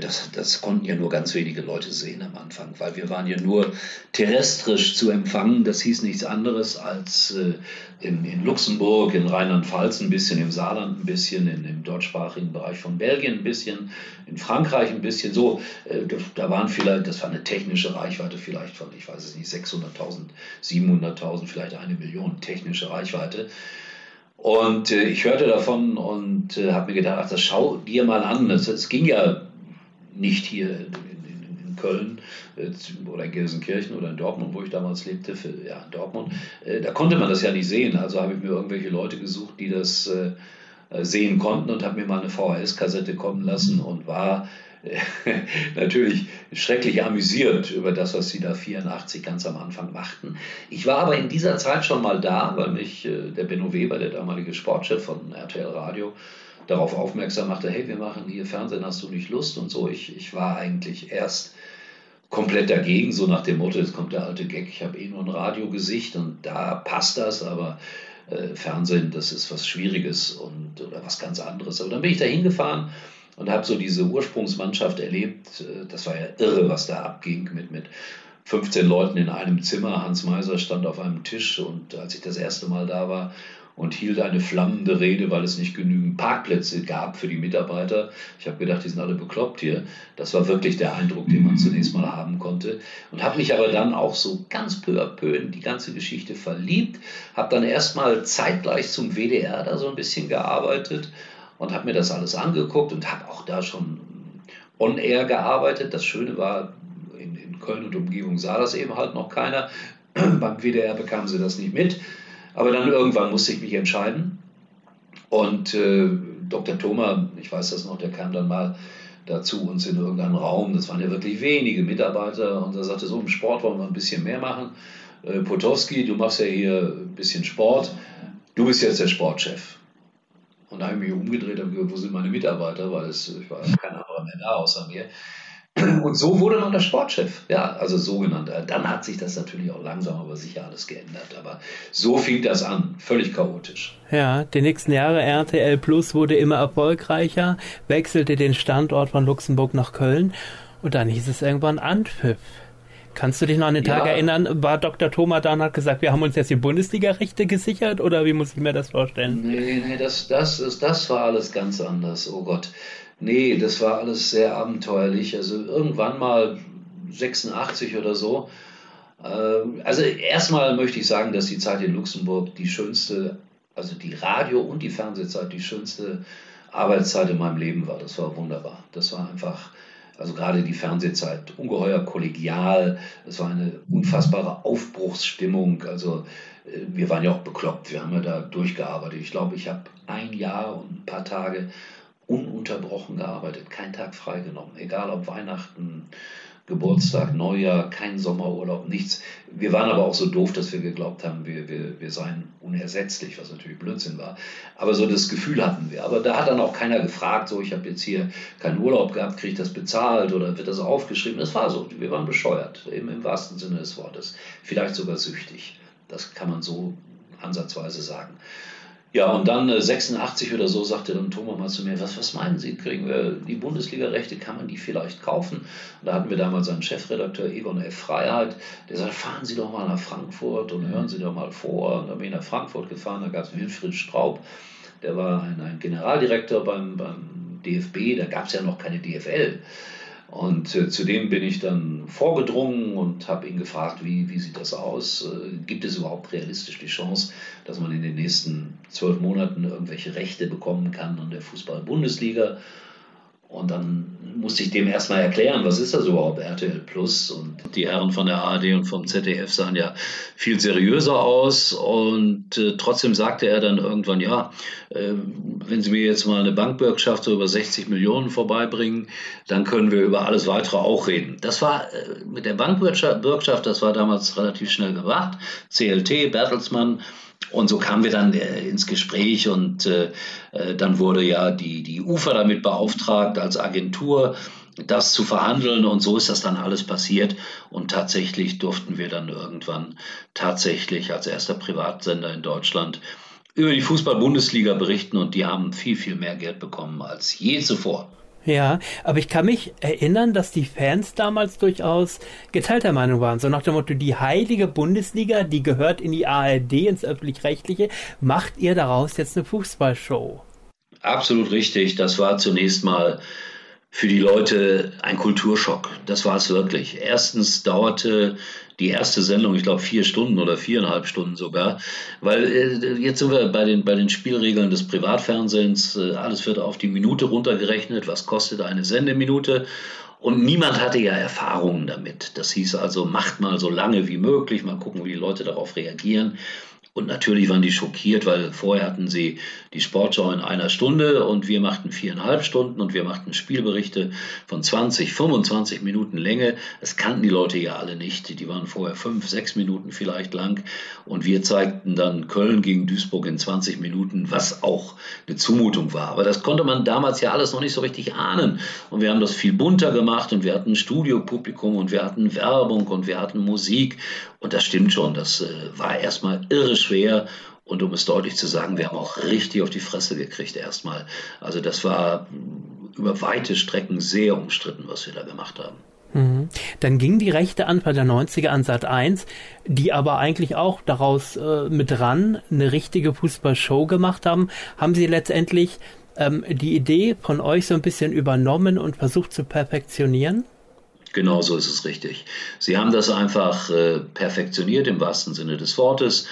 Das, das konnten ja nur ganz wenige Leute sehen am Anfang, weil wir waren ja nur terrestrisch zu empfangen. Das hieß nichts anderes als äh, in, in Luxemburg, in Rheinland-Pfalz ein bisschen, im Saarland ein bisschen, in dem deutschsprachigen Bereich von Belgien ein bisschen, in Frankreich ein bisschen. So, äh, da waren vielleicht, das war eine technische Reichweite vielleicht von, ich weiß es nicht, sechshunderttausend, siebenhunderttausend, vielleicht eine Million technische Reichweite. Und äh, ich hörte davon und äh, habe mir gedacht, ach, das schau dir mal an. Das, das ging ja nicht hier in, in, in Köln oder in Gelsenkirchen oder in Dortmund, wo ich damals lebte, für, ja, in Dortmund, da konnte man das ja nicht sehen. Also habe ich mir irgendwelche Leute gesucht, die das sehen konnten, und habe mir mal eine V H S-Kassette kommen lassen und war natürlich schrecklich amüsiert über das, was sie da vierundachtzig ganz am Anfang machten. Ich war aber in dieser Zeit schon mal da, weil mich der Benno Weber, der damalige Sportchef von R T L Radio, darauf aufmerksam machte, hey, wir machen hier Fernsehen, hast du nicht Lust und so. Ich, ich war eigentlich erst komplett dagegen, so nach dem Motto, jetzt kommt der alte Gag, ich habe eh nur ein Radiogesicht und da passt das, aber äh, Fernsehen, das ist was Schwieriges und oder was ganz anderes. Aber dann bin ich da hingefahren und habe so diese Ursprungsmannschaft erlebt. Das war ja irre, was da abging mit, mit fünfzehn Leuten in einem Zimmer. Hans Meiser stand auf einem Tisch, und als ich das erste Mal da war, und hielt eine flammende Rede, weil es nicht genügend Parkplätze gab für die Mitarbeiter. Ich habe gedacht, die sind alle bekloppt hier. Das war wirklich der Eindruck, den man zunächst mal haben konnte. Und habe mich aber dann auch so ganz peu à peu in die ganze Geschichte verliebt. Habe dann erstmal zeitgleich zum W D R da so ein bisschen gearbeitet und habe mir das alles angeguckt und habe auch da schon on air gearbeitet. Das Schöne war, in, in Köln und Umgebung sah das eben halt noch keiner. Beim W D R bekamen sie das nicht mit. Aber dann irgendwann musste ich mich entscheiden, und äh, Doktor Thoma, ich weiß das noch, der kam dann mal dazu uns in irgendeinen Raum, das waren ja wirklich wenige Mitarbeiter, und er sagte, so im Sport wollen wir ein bisschen mehr machen. Äh, Potofski, du machst ja hier ein bisschen Sport, du bist jetzt der Sportchef. Und da habe ich mich umgedreht und gesagt, wo sind meine Mitarbeiter, weil es, ich war kein anderer mehr da außer mir. Und so wurde man der Sportchef, ja, also sogenannt. Dann hat sich das natürlich auch langsam, aber sicher alles geändert. Aber so fing das an, völlig chaotisch. Ja, die nächsten Jahre R T L Plus wurde immer erfolgreicher, wechselte den Standort von Luxemburg nach Köln, und dann hieß es irgendwann Anpfiff. Kannst du dich noch an den Tag ja. erinnern? War Doktor Thoma da und hat gesagt, wir haben uns jetzt die Bundesliga-Rechte gesichert, oder wie muss ich mir das vorstellen? Nee, nee, das, das, ist, das war alles ganz anders, oh Gott. Nee, das war alles sehr abenteuerlich. Also irgendwann mal sechsundachtzig oder so. Also erstmal möchte ich sagen, dass die Zeit in Luxemburg die schönste, also die Radio- und die Fernsehzeit, die schönste Arbeitszeit in meinem Leben war. Das war wunderbar. Das war einfach, also gerade die Fernsehzeit, ungeheuer kollegial. Es war eine unfassbare Aufbruchsstimmung. Also wir waren ja auch bekloppt. Wir haben ja da durchgearbeitet. Ich glaube, ich habe ein Jahr und ein paar Tage ununterbrochen gearbeitet, keinen Tag freigenommen, egal ob Weihnachten, Geburtstag, Neujahr, kein Sommerurlaub, nichts. Wir waren aber auch so doof, dass wir geglaubt haben, wir, wir, wir seien unersetzlich, was natürlich Blödsinn war. Aber so das Gefühl hatten wir. Aber da hat dann auch keiner gefragt, so ich habe jetzt hier keinen Urlaub gehabt, kriege ich das bezahlt oder wird das aufgeschrieben. Das war so, wir waren bescheuert, eben im wahrsten Sinne des Wortes. Vielleicht sogar süchtig, das kann man so ansatzweise sagen. Ja, und dann äh, sechsundachtzig oder so sagte dann Thomas mal zu mir, was, was meinen Sie, kriegen wir die Bundesliga-Rechte, kann man die vielleicht kaufen? Und da hatten wir damals einen Chefredakteur, Egon F. Freiheit, der sagte, fahren Sie doch mal nach Frankfurt und hören Sie doch mal vor. Und dann bin ich nach Frankfurt gefahren, da gab es Wilfried Straub, der war ein, ein Generaldirektor beim, beim D F B, da gab es ja noch keine D F L. Und äh, zu dem bin ich dann vorgedrungen und habe ihn gefragt, wie, wie sieht das aus? Äh, gibt es überhaupt realistisch die Chance, dass man in den nächsten zwölf Monaten irgendwelche Rechte bekommen kann an der Fußball-Bundesliga? Und dann musste ich dem erstmal erklären, was ist das überhaupt, R T L Plus? Und die Herren von der A R D und vom Z D F sahen ja viel seriöser aus. Und äh, trotzdem sagte er dann irgendwann, ja, äh, wenn Sie mir jetzt mal eine Bankbürgschaft so über sechzig Millionen vorbeibringen, dann können wir über alles Weitere auch reden. Das war äh, mit der Bankbürgschaft, das war damals relativ schnell gebracht. C L T, Bertelsmann. Und so kamen wir dann äh, ins Gespräch, und äh, äh, dann wurde ja die, die U F A damit beauftragt, als Agentur das zu verhandeln, und so ist das dann alles passiert, und tatsächlich durften wir dann irgendwann tatsächlich als erster Privatsender in Deutschland über die Fußball-Bundesliga berichten, und die haben viel, viel mehr Geld bekommen als je zuvor. Ja, aber ich kann mich erinnern, dass die Fans damals durchaus geteilter Meinung waren. So nach dem Motto, die heilige Bundesliga, die gehört in die A R D, ins Öffentlich-Rechtliche. Macht ihr daraus jetzt eine Fußballshow? Absolut richtig. Das war zunächst mal für die Leute ein Kulturschock. Das war es wirklich. Erstens dauerte die erste Sendung, ich glaube, vier Stunden oder viereinhalb Stunden sogar, weil äh, jetzt sind wir bei den, bei den Spielregeln des Privatfernsehens, äh, alles wird auf die Minute runtergerechnet, was kostet eine Sendeminute, und niemand hatte ja Erfahrungen damit. Das hieß also, macht mal so lange wie möglich, mal gucken, wie die Leute darauf reagieren. Und natürlich waren die schockiert, weil vorher hatten sie die Sportschau in einer Stunde und wir machten viereinhalb Stunden und wir machten Spielberichte von zwanzig, fünfundzwanzig Minuten Länge. Das kannten die Leute ja alle nicht. Die waren vorher fünf, sechs Minuten vielleicht lang und wir zeigten dann Köln gegen Duisburg in zwanzig Minuten, was auch eine Zumutung war. Aber das konnte man damals ja alles noch nicht so richtig ahnen. Und wir haben das viel bunter gemacht und wir hatten Studiopublikum und wir hatten Werbung und wir hatten Musik. Und das stimmt schon, das äh, war erstmal irre schwer. Und um es deutlich zu sagen, wir haben auch richtig auf die Fresse gekriegt erstmal. Also das war über weite Strecken sehr umstritten, was wir da gemacht haben. Mhm. Dann ging die Rechte Anfang der neunziger an Sat eins, die aber eigentlich auch daraus äh, mit ran eine richtige Fußballshow gemacht haben. Haben sie letztendlich ähm, die Idee von euch so ein bisschen übernommen und versucht zu perfektionieren? Genau so ist es richtig. Sie haben das einfach äh, perfektioniert im wahrsten Sinne des Wortes.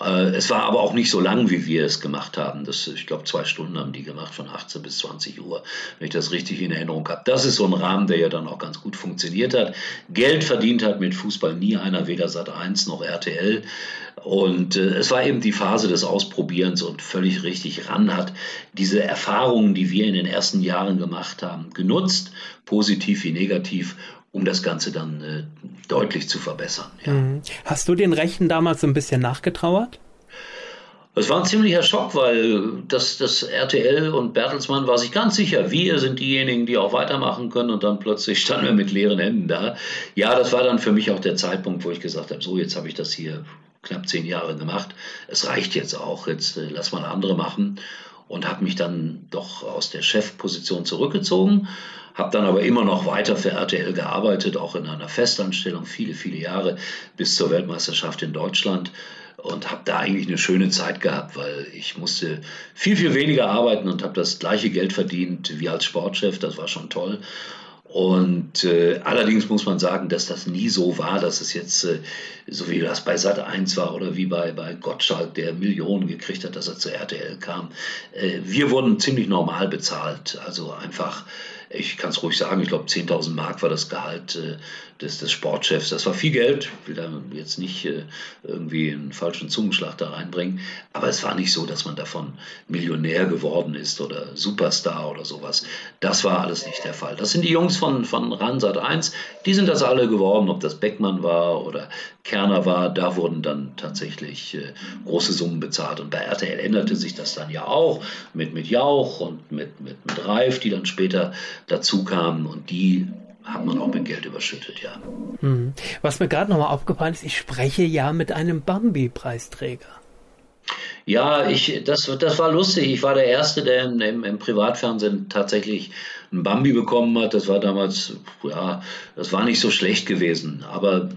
Äh, es war aber auch nicht so lang, wie wir es gemacht haben. Das, ich glaube, zwei Stunden haben die gemacht, von achtzehn bis zwanzig Uhr, wenn ich das richtig in Erinnerung habe. Das ist so ein Rahmen, der ja dann auch ganz gut funktioniert hat. Geld verdient hat mit Fußball nie einer, weder Sat eins noch R T L. Und äh, es war eben die Phase des Ausprobierens und völlig richtig ran hat diese Erfahrungen, die wir in den ersten Jahren gemacht haben, genutzt, positiv wie negativ, um das Ganze dann äh, deutlich zu verbessern. Ja. Hast du den Rechten damals so ein bisschen nachgetrauert? Es war ein ziemlicher Schock, weil das, das R T L und Bertelsmann war sich ganz sicher, wir sind diejenigen, die auch weitermachen können, und dann plötzlich standen wir mit leeren Händen da. Ja, das war dann für mich auch der Zeitpunkt, wo ich gesagt habe, so, jetzt habe ich das hier knapp zehn Jahre gemacht, es reicht jetzt auch, jetzt äh, lass mal andere machen. Und habe mich dann doch aus der Chefposition zurückgezogen, habe dann aber immer noch weiter für R T L gearbeitet, auch in einer Festanstellung, viele, viele Jahre bis zur Weltmeisterschaft in Deutschland, und habe da eigentlich eine schöne Zeit gehabt, weil ich musste viel, viel weniger arbeiten und habe das gleiche Geld verdient wie als Sportchef, das war schon toll. Und äh, allerdings muss man sagen, dass das nie so war, dass es jetzt, äh, so wie das bei Sat eins war oder wie bei, bei Gottschalk, der Millionen gekriegt hat, dass er zu R T L kam. Äh, wir wurden ziemlich normal bezahlt, also einfach, ich kann es ruhig sagen, ich glaube zehntausend Mark war das Gehalt äh, des, des Sportchefs. Das war viel Geld, ich will da jetzt nicht äh, irgendwie einen falschen Zungenschlag da reinbringen, aber es war nicht so, dass man davon Millionär geworden ist oder Superstar oder sowas. Das war alles nicht der Fall. Das sind die Jungs von, von Ran Sat eins, die sind das alle geworden, ob das Beckmann war oder Kerner war, da wurden dann tatsächlich äh, große Summen bezahlt. Und bei R T L änderte sich das dann ja auch mit, mit Jauch und mit, mit, mit Reif, die dann später dazu kamen, und die haben wir auch mit Geld überschüttet, ja. Hm. Was mir gerade nochmal aufgefallen ist, ich spreche ja mit einem Bambi-Preisträger. Ja, ich, das, das war lustig. Ich war der Erste, der im, im, im Privatfernsehen tatsächlich einen Bambi bekommen hat. Das war damals, ja, das war nicht so schlecht gewesen, aber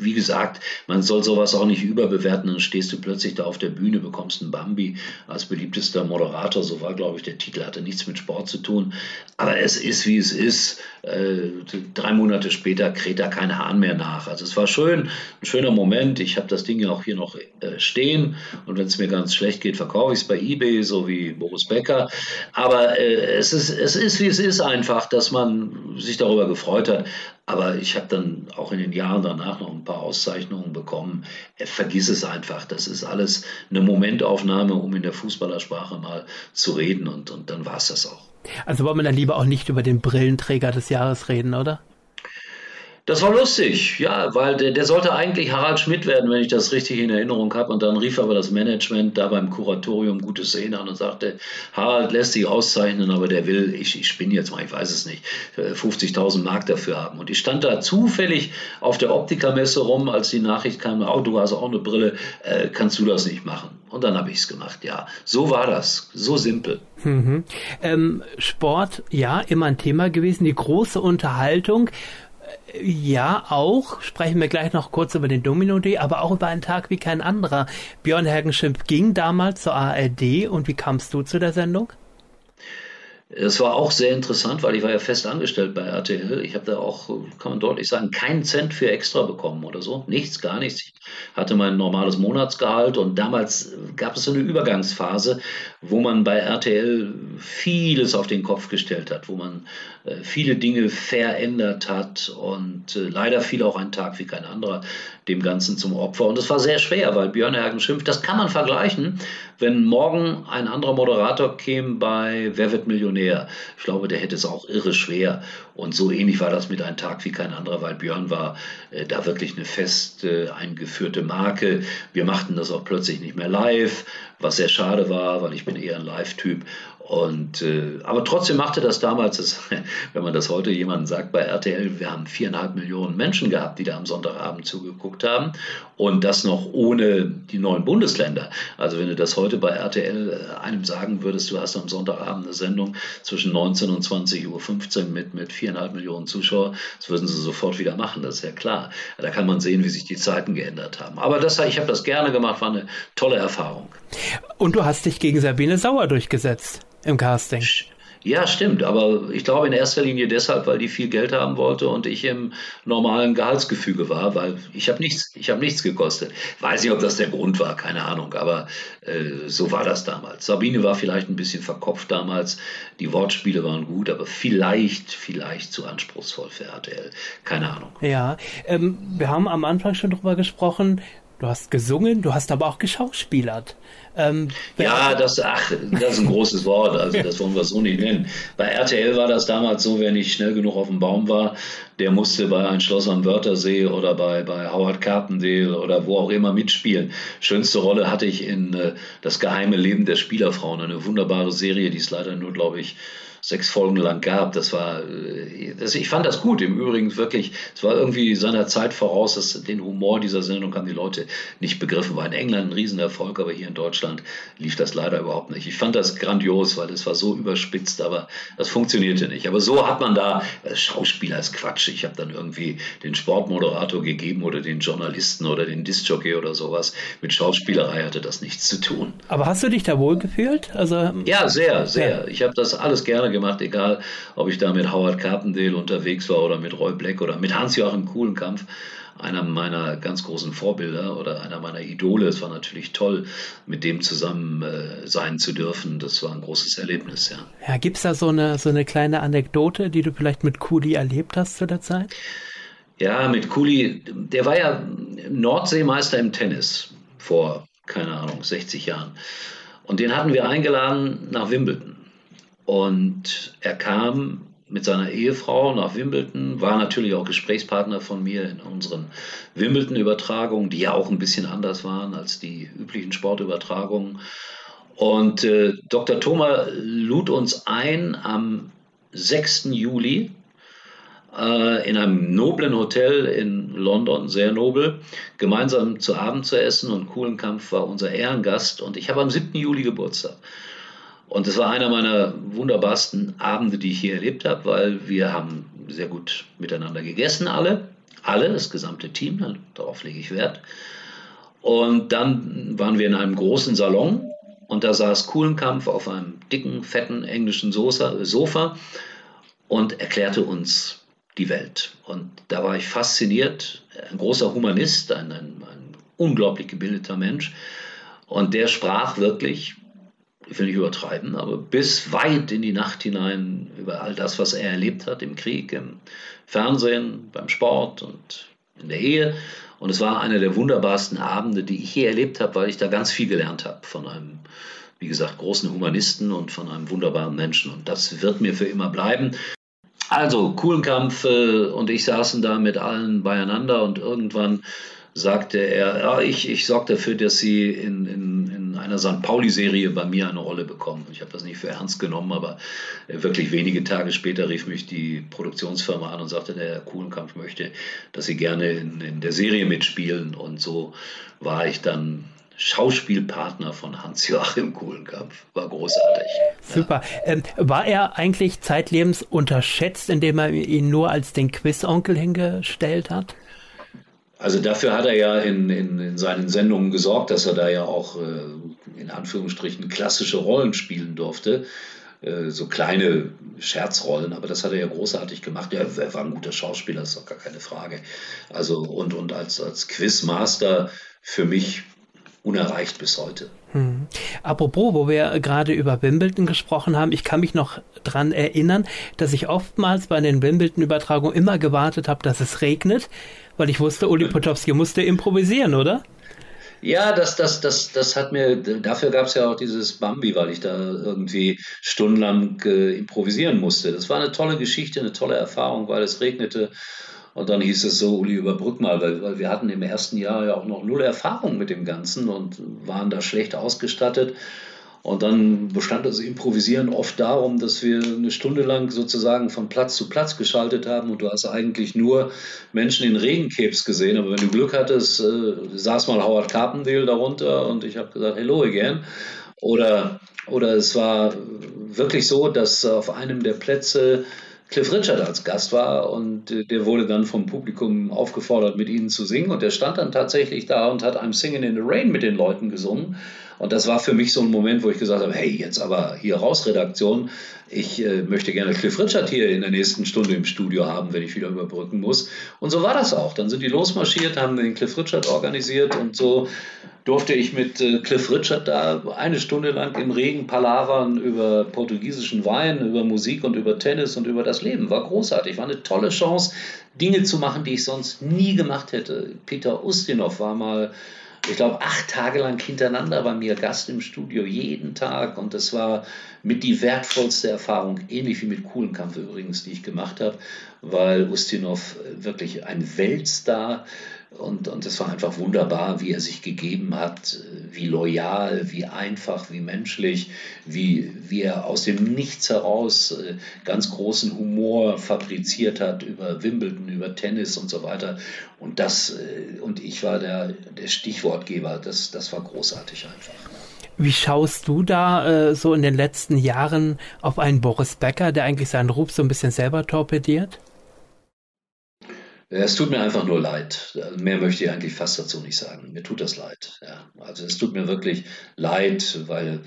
wie gesagt, man soll sowas auch nicht überbewerten, dann stehst du plötzlich da auf der Bühne, bekommst einen Bambi als beliebtester Moderator, so war, glaube ich, der Titel, hatte nichts mit Sport zu tun, aber es ist, wie es ist. Äh, drei Monate später kräht da kein Hahn mehr nach, also es war schön, ein schöner Moment, ich habe das Ding ja auch hier noch äh, stehen, und wenn es mir ganz schlecht geht, verkaufe ich es bei eBay, so wie Boris Becker, aber äh, es ist, es ist, wie es ist einfach, dass man sich darüber gefreut hat. Aber ich habe dann auch in den Jahren danach noch ein paar Auszeichnungen bekommen. Vergiss es einfach. Das ist alles eine Momentaufnahme, um in der Fußballersprache mal zu reden. Und, und dann war es das auch. Also wollen wir dann lieber auch nicht über den Brillenträger des Jahres reden, oder? Das war lustig, ja, weil der, der sollte eigentlich Harald Schmidt werden, wenn ich das richtig in Erinnerung habe. Und dann rief aber das Management da beim Kuratorium Gute Szene an und sagte, Harald lässt sich auszeichnen, aber der will, ich, ich spinne jetzt mal, ich weiß es nicht, fünfzigtausend Mark dafür haben. Und ich stand da zufällig auf der Optikermesse rum, als die Nachricht kam, oh, du hast auch eine Brille, äh, kannst du das nicht machen? Und dann habe ich es gemacht, ja. So war das, so simpel. Mhm. Ähm, Sport, ja, immer ein Thema gewesen. Die große Unterhaltung, ja, auch. Sprechen wir gleich noch kurz über den Domino Day, aber auch über einen Tag wie kein anderer. Björn Hergenschimpf ging damals zur A R D. Und wie kamst du zu der Sendung? Es war auch sehr interessant, weil ich war ja fest angestellt bei R T L. Ich habe da auch, kann man deutlich sagen, keinen Cent für extra bekommen oder so. Nichts, gar nichts. Ich hatte mein normales Monatsgehalt und damals gab es so eine Übergangsphase, wo man bei R T L vieles auf den Kopf gestellt hat, wo man äh, viele Dinge verändert hat und äh, leider fiel auch ein Tag wie kein anderer dem Ganzen zum Opfer. Und es war sehr schwer, weil Björn Hergenschimpf, das kann man vergleichen, wenn morgen ein anderer Moderator käme bei Wer wird Millionär? Ich glaube, der hätte es auch irre schwer. Und so ähnlich war das mit einem Tag wie kein anderer, weil Björn war äh, da wirklich eine fest äh, eingeführte Marke. Wir machten das auch plötzlich nicht mehr live, was sehr schade war, weil ich bin eher ein Live-Typ. Und, äh, aber trotzdem machte das damals, das, wenn man das heute jemandem sagt, bei R T L, wir haben viereinhalb Millionen Menschen gehabt, die da am Sonntagabend zugeguckt haben und das noch ohne die neuen Bundesländer. Also wenn du das heute bei R T L einem sagen würdest, du hast am Sonntagabend eine Sendung zwischen neunzehn und zwanzig Uhr fünfzehn mit, mit viereinhalb Millionen Zuschauer, das würden sie sofort wieder machen, das ist ja klar. Da kann man sehen, wie sich die Zeiten geändert haben. Aber das, ich habe das gerne gemacht, war eine tolle Erfahrung. Und du hast dich gegen Sabine Sauer durchgesetzt. Im Casting. Ja, stimmt. Aber ich glaube in erster Linie deshalb, weil die viel Geld haben wollte und ich im normalen Gehaltsgefüge war, weil ich habe nichts, ich habe nichts gekostet. Weiß nicht, ob das der Grund war, keine Ahnung. Aber äh, so war das damals. Sabine war vielleicht ein bisschen verkopft damals. Die Wortspiele waren gut, aber vielleicht, vielleicht zu anspruchsvoll für R T L. Keine Ahnung. Ja, ähm, wir haben am Anfang schon drüber gesprochen. Du hast gesungen, du hast aber auch geschauspielert. Ähm, ja, das, ach, das ist ein großes Wort, also das wollen wir so nicht nennen. Bei R T L war das damals so, wer nicht schnell genug auf dem Baum war, der musste bei Ein Schloss am Wörthersee oder bei, bei Howard Carpendale oder wo auch immer mitspielen. Schönste Rolle hatte ich in äh, Das geheime Leben der Spielerfrauen, eine wunderbare Serie, die es leider nur, glaube ich, sechs Folgen lang gab. Das war, das, ich fand das gut. Im Übrigen wirklich, es war irgendwie seiner Zeit voraus, dass den Humor dieser Sendung haben die Leute nicht begriffen. War in England ein Riesenerfolg, aber hier in Deutschland lief das leider überhaupt nicht. Ich fand das grandios, weil es war so überspitzt, aber das funktionierte nicht. Aber so hat man da, Schauspieler ist Quatsch. Ich habe dann irgendwie den Sportmoderator gegeben oder den Journalisten oder den Disc-Jockey oder sowas. Mit Schauspielerei hatte das nichts zu tun. Aber hast du dich da wohl gefühlt? Also, ja, sehr, sehr. Ich habe das alles gerne gemacht, egal ob ich da mit Howard Carpendale unterwegs war oder mit Roy Black oder mit Hans-Joachim Kulenkampff, einer meiner ganz großen Vorbilder oder einer meiner Idole. Es war natürlich toll, mit dem zusammen äh, sein zu dürfen. Das war ein großes Erlebnis, ja. Ja, gibt es da so eine, so eine kleine Anekdote, die du vielleicht mit Kuli erlebt hast zu der Zeit? Ja, mit Kuli, der war ja Nordseemeister im Tennis vor, keine Ahnung, sechzig Jahren. Und den hatten wir eingeladen nach Wimbledon. Und er kam mit seiner Ehefrau nach Wimbledon, war natürlich auch Gesprächspartner von mir in unseren Wimbledon-Übertragungen, die ja auch ein bisschen anders waren als die üblichen Sportübertragungen. Und äh, Doktor Thoma lud uns ein am sechsten Juli äh, in einem noblen Hotel in London, sehr nobel, gemeinsam zu Abend zu essen. Und Kulenkampff war unser Ehrengast. Und ich habe am siebten Juli Geburtstag. Und es war einer meiner wunderbarsten Abende, die ich hier erlebt habe, weil wir haben sehr gut miteinander gegessen, alle, alle, das gesamte Team, darauf lege ich Wert. Und dann waren wir in einem großen Salon und da saß Kulenkampff auf einem dicken, fetten englischen Sofa und erklärte uns die Welt. Und da war ich fasziniert, ein großer Humanist, ein, ein, ein unglaublich gebildeter Mensch. Und der sprach wirklich, ich will nicht übertreiben, aber bis weit in die Nacht hinein über all das, was er erlebt hat im Krieg, im Fernsehen, beim Sport und in der Ehe. Und es war einer der wunderbarsten Abende, die ich je erlebt habe, weil ich da ganz viel gelernt habe von einem, wie gesagt, großen Humanisten und von einem wunderbaren Menschen. Und das wird mir für immer bleiben. Also Kulenkampff und ich saßen da mit allen beieinander und irgendwann sagte er, ja, ich, ich sorge dafür, dass Sie in, in, in einer Sankt Pauli-Serie bei mir eine Rolle bekommen. Ich habe das nicht für ernst genommen, aber wirklich wenige Tage später rief mich die Produktionsfirma an und sagte, der Herr Kulenkampff möchte, dass Sie gerne in, in der Serie mitspielen. Und so war ich dann Schauspielpartner von Hans-Joachim Kulenkampff. War großartig. Super. Ja. Ähm, war er eigentlich zeitlebens unterschätzt, indem er ihn nur als den Quiz-Onkel hingestellt hat? Also dafür hat er ja in, in, in seinen Sendungen gesorgt, dass er da ja auch äh, in Anführungsstrichen klassische Rollen spielen durfte. Äh, so kleine Scherzrollen, aber das hat er ja großartig gemacht. Ja, er war ein guter Schauspieler, ist doch gar keine Frage. Also und, und als, als Quizmaster für mich unerreicht bis heute. Hm. Apropos, wo wir gerade über Wimbledon gesprochen haben, ich kann mich noch dran erinnern, dass ich oftmals bei den Wimbledon-Übertragungen immer gewartet habe, dass es regnet, weil ich wusste, Uli Potofski musste improvisieren, oder? Ja, das, das, das, das hat mir, dafür gab es ja auch dieses Bambi, weil ich da irgendwie stundenlang äh, improvisieren musste. Das war eine tolle Geschichte, eine tolle Erfahrung, weil es regnete. Und dann hieß es so, Uli, überbrück mal, weil, weil wir hatten im ersten Jahr ja auch noch null Erfahrung mit dem Ganzen und waren da schlecht ausgestattet. Und dann bestand das Improvisieren oft darum, dass wir eine Stunde lang sozusagen von Platz zu Platz geschaltet haben und du hast eigentlich nur Menschen in Regenkebs gesehen. Aber wenn du Glück hattest, äh, saß mal Howard Carpendale darunter und ich habe gesagt, hello again. Oder, oder es war wirklich so, dass auf einem der Plätze Cliff Richard als Gast war und der wurde dann vom Publikum aufgefordert, mit ihnen zu singen und der stand dann tatsächlich da und hat I'm Singing in the Rain mit den Leuten gesungen und das war für mich so ein Moment, wo ich gesagt habe, hey, jetzt aber hier raus, Redaktion, ich äh, möchte gerne Cliff Richard hier in der nächsten Stunde im Studio haben, wenn ich wieder überbrücken muss und so war das auch, dann sind die losmarschiert, haben den Cliff Richard organisiert und so durfte ich mit äh, Cliff Richard da eine Stunde lang im Regen palavern über portugiesischen Wein, über Musik und über Tennis und über das Leben. War großartig, war eine tolle Chance, Dinge zu machen, die ich sonst nie gemacht hätte. Peter Ustinov war mal, ich glaube, acht Tage lang hintereinander bei mir Gast im Studio, jeden Tag. Und das war mit die wertvollste Erfahrung, ähnlich wie mit Kulenkampff übrigens, die ich gemacht habe, weil Ustinov wirklich ein Weltstar Und, und das war einfach wunderbar, wie er sich gegeben hat, wie loyal, wie einfach, wie menschlich, wie, wie er aus dem Nichts heraus ganz großen Humor fabriziert hat über Wimbledon, über Tennis und so weiter. Und das, und ich war der, der Stichwortgeber, das, das war großartig einfach. Wie schaust du da äh, so in den letzten Jahren auf einen Boris Becker, der eigentlich seinen Ruf so ein bisschen selber torpediert? Es tut mir einfach nur leid. Mehr möchte ich eigentlich fast dazu nicht sagen. Mir tut das leid. Ja. Also es tut mir wirklich leid, weil,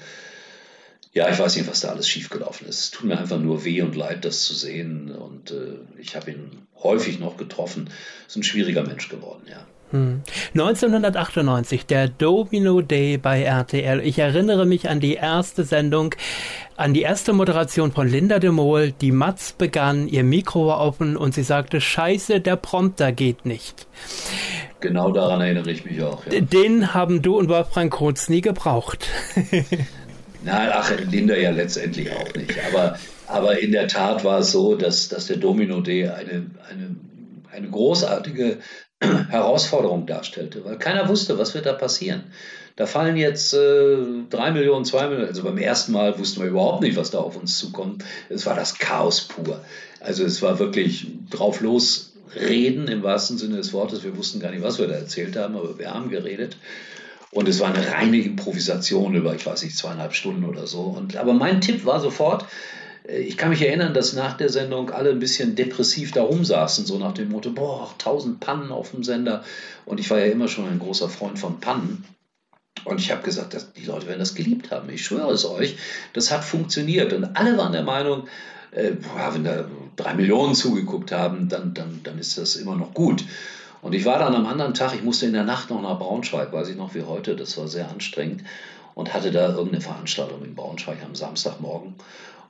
ja, ich weiß nicht, was da alles schiefgelaufen ist. Es tut mir einfach nur weh und leid, das zu sehen. Und äh, ich habe ihn häufig noch getroffen. Ist ein schwieriger Mensch geworden, ja. Hm. neunzehnhundertachtundneunzig, der Domino Day bei R T L. Ich erinnere mich an die erste Sendung, an die erste Moderation von Linda de Mol. Die Matz begann, ihr Mikro war offen und sie sagte, Scheiße, der Prompter geht nicht. Genau daran erinnere ich mich auch. Ja. Den haben du und Wolfram Kons nie gebraucht. Nein, ach, Linda ja letztendlich auch nicht. Aber, aber in der Tat war es so, dass, dass der Domino Day eine, eine, eine großartige Herausforderung darstellte, weil keiner wusste, was wird da passieren. Da fallen jetzt äh, drei Millionen, zwei Millionen, also beim ersten Mal wussten wir überhaupt nicht, was da auf uns zukommt. Es war das Chaos pur. Also es war wirklich drauf los reden im wahrsten Sinne des Wortes. Wir wussten gar nicht, was wir da erzählt haben, aber wir haben geredet. Und es war eine reine Improvisation über, ich weiß nicht, zweieinhalb Stunden oder so. Und, aber mein Tipp war sofort, ich kann mich erinnern, dass nach der Sendung alle ein bisschen depressiv da rumsaßen, so nach dem Motto, boah, tausend Pannen auf dem Sender. Und ich war ja immer schon ein großer Freund von Pannen. Und ich habe gesagt, dass die Leute werden das geliebt haben. Ich schwöre es euch, das hat funktioniert. Und alle waren der Meinung, äh, boah, wenn da drei Millionen zugeguckt haben, dann, dann, dann ist das immer noch gut. Und ich war dann am anderen Tag, ich musste in der Nacht noch nach Braunschweig, weiß ich noch wie heute, das war sehr anstrengend, und hatte da irgendeine Veranstaltung in Braunschweig am Samstagmorgen.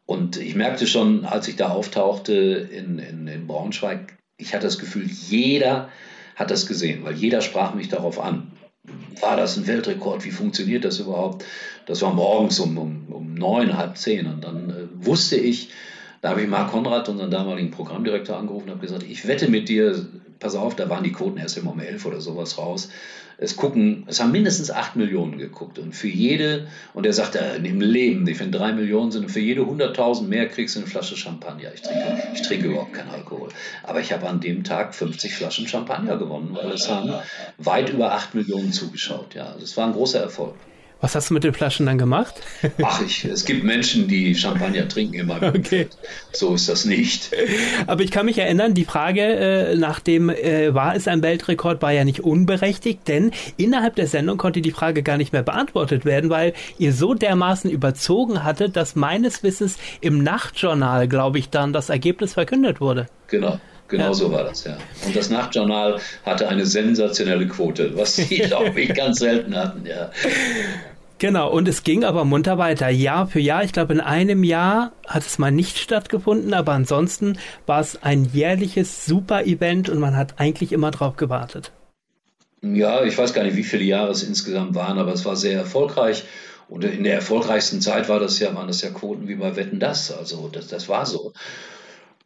Und ich merkte schon, als ich da auftauchte in, in, in Braunschweig, ich hatte das Gefühl, jeder hat das gesehen, weil jeder sprach mich darauf an. War das ein Weltrekord? Wie funktioniert das überhaupt? Das war morgens um, um, um neun, halb zehn. Und dann äh, wusste ich, da habe ich Marc Konrad, unseren damaligen Programmdirektor, angerufen und habe gesagt, ich wette mit dir, pass auf, da waren die Quoten erst immer um elf oder sowas raus. Es gucken, es haben mindestens acht Millionen geguckt und für jede, und er sagt, äh, im Leben, die finden drei Millionen sind, und für jede hunderttausend mehr kriegst du eine Flasche Champagner. Ich trinke, ich trinke überhaupt keinen Alkohol. Aber ich habe an dem Tag fünfzig Flaschen Champagner gewonnen, weil es haben weit über acht Millionen zugeschaut. Ja, also es war ein großer Erfolg. Was hast du mit den Flaschen dann gemacht? Ach, ich, es gibt Menschen, die Champagner trinken in meinem okay. So ist das nicht. Aber ich kann mich erinnern, die Frage äh, nach dem äh, war es ein Weltrekord, war ja nicht unberechtigt, denn innerhalb der Sendung konnte die Frage gar nicht mehr beantwortet werden, weil ihr so dermaßen überzogen hattet, dass meines Wissens im Nachtjournal, glaube ich, dann das Ergebnis verkündet wurde. Genau. Genau ja. So war das, ja. Und das Nachtjournal hatte eine sensationelle Quote, was sie, glaube ich, ganz selten hatten, ja. Genau, und es ging aber munter weiter, Jahr für Jahr. Ich glaube, in einem Jahr hat es mal nicht stattgefunden, aber ansonsten war es ein jährliches Super-Event und man hat eigentlich immer drauf gewartet. Ja, ich weiß gar nicht, wie viele Jahre es insgesamt waren, aber es war sehr erfolgreich. Und in der erfolgreichsten Zeit war das ja, waren das ja Quoten wie bei Wetten, das. Also das, das war so.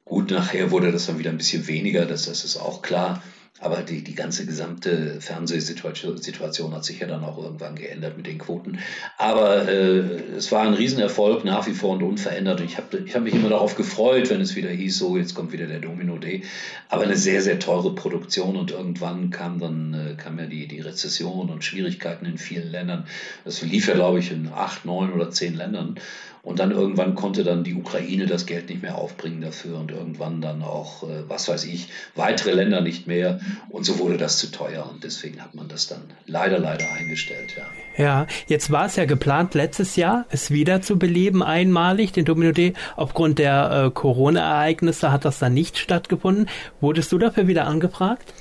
Gut, nachher wurde das dann wieder ein bisschen weniger, das, das ist auch klar. Aber die, die ganze gesamte Fernsehsituation hat sich ja dann auch irgendwann geändert mit den Quoten. Aber äh, es war ein Riesenerfolg, nach wie vor und unverändert. Und ich habe ich hab mich immer darauf gefreut, wenn es wieder hieß, so jetzt kommt wieder der Domino Day. Aber eine sehr, sehr teure Produktion. Und irgendwann kam dann äh, kam ja die, die Rezession und Schwierigkeiten in vielen Ländern. Das lief ja, glaube ich, in acht, neun oder zehn Ländern. Und dann irgendwann konnte dann die Ukraine das Geld nicht mehr aufbringen dafür und irgendwann dann auch, was weiß ich, weitere Länder nicht mehr. Und so wurde das zu teuer und deswegen hat man das dann leider, leider eingestellt. Ja, ja, jetzt war es ja geplant, letztes Jahr es wieder zu beleben, einmalig, den Domino Day. Aufgrund der äh, Corona-Ereignisse hat das dann nicht stattgefunden. Wurdest du dafür wieder angefragt?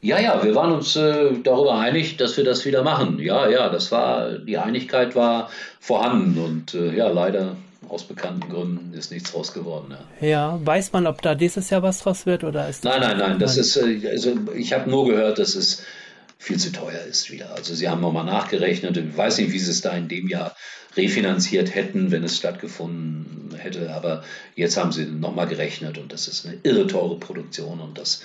Ja, ja, wir waren uns äh, darüber einig, dass wir das wieder machen. Ja, ja, das war, die Einigkeit war vorhanden und äh, ja, leider aus bekannten Gründen ist nichts draus geworden. Ja. Ja, weiß man, ob da dieses Jahr was draus wird oder ist? Nein, nein, nein, das ist, äh, also ich habe nur gehört, dass es viel zu teuer ist wieder. Also sie haben nochmal nachgerechnet und ich weiß nicht, wie sie es da in dem Jahr refinanziert hätten, wenn es stattgefunden hätte, aber jetzt haben sie nochmal gerechnet und das ist eine irre teure Produktion und das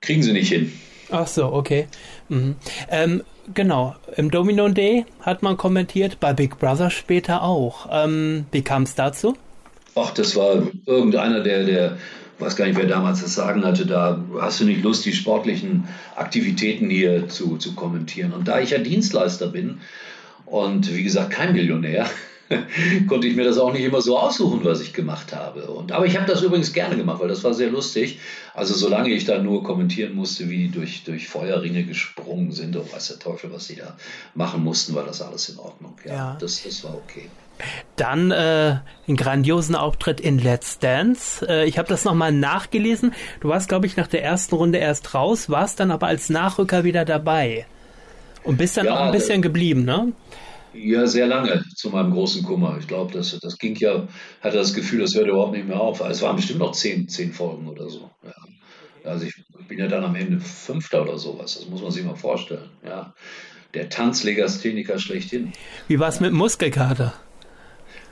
kriegen sie nicht hin. Ach so, okay. Mhm. Ähm, genau, im Domino Day hat man kommentiert, bei Big Brother später auch. Ähm, wie kam es dazu? Ach, das war irgendeiner, der, der, weiß gar nicht, wer damals das sagen hatte, da hast du nicht Lust, die sportlichen Aktivitäten hier zu, zu kommentieren. Und da ich ja Dienstleister bin und wie gesagt kein Millionär, konnte ich mir das auch nicht immer so aussuchen, was ich gemacht habe. Und, aber ich habe das übrigens gerne gemacht, weil das war sehr lustig. Also solange ich da nur kommentieren musste, wie die durch, durch Feuerringe gesprungen sind, oh, weiß der Teufel, was die da machen mussten, war das alles in Ordnung. Ja, ja. Das, das war okay. Dann äh, einen grandiosen Auftritt in Let's Dance. Äh, ich habe das nochmal nachgelesen. Du warst, glaube ich, nach der ersten Runde erst raus, warst dann aber als Nachrücker wieder dabei. Und bist dann ja, auch ein bisschen äh, geblieben, ne? Ja, sehr lange, zu meinem großen Kummer. Ich glaube, das, das ging ja, hatte das Gefühl, das hörte überhaupt nicht mehr auf. Es waren bestimmt noch zehn, zehn Folgen oder so. Ja. Also ich bin ja dann am Ende Fünfter oder sowas. Das muss man sich mal vorstellen. Ja. Der Tanzlegastheniker schlechthin. Wie war es ja. mit Muskelkater?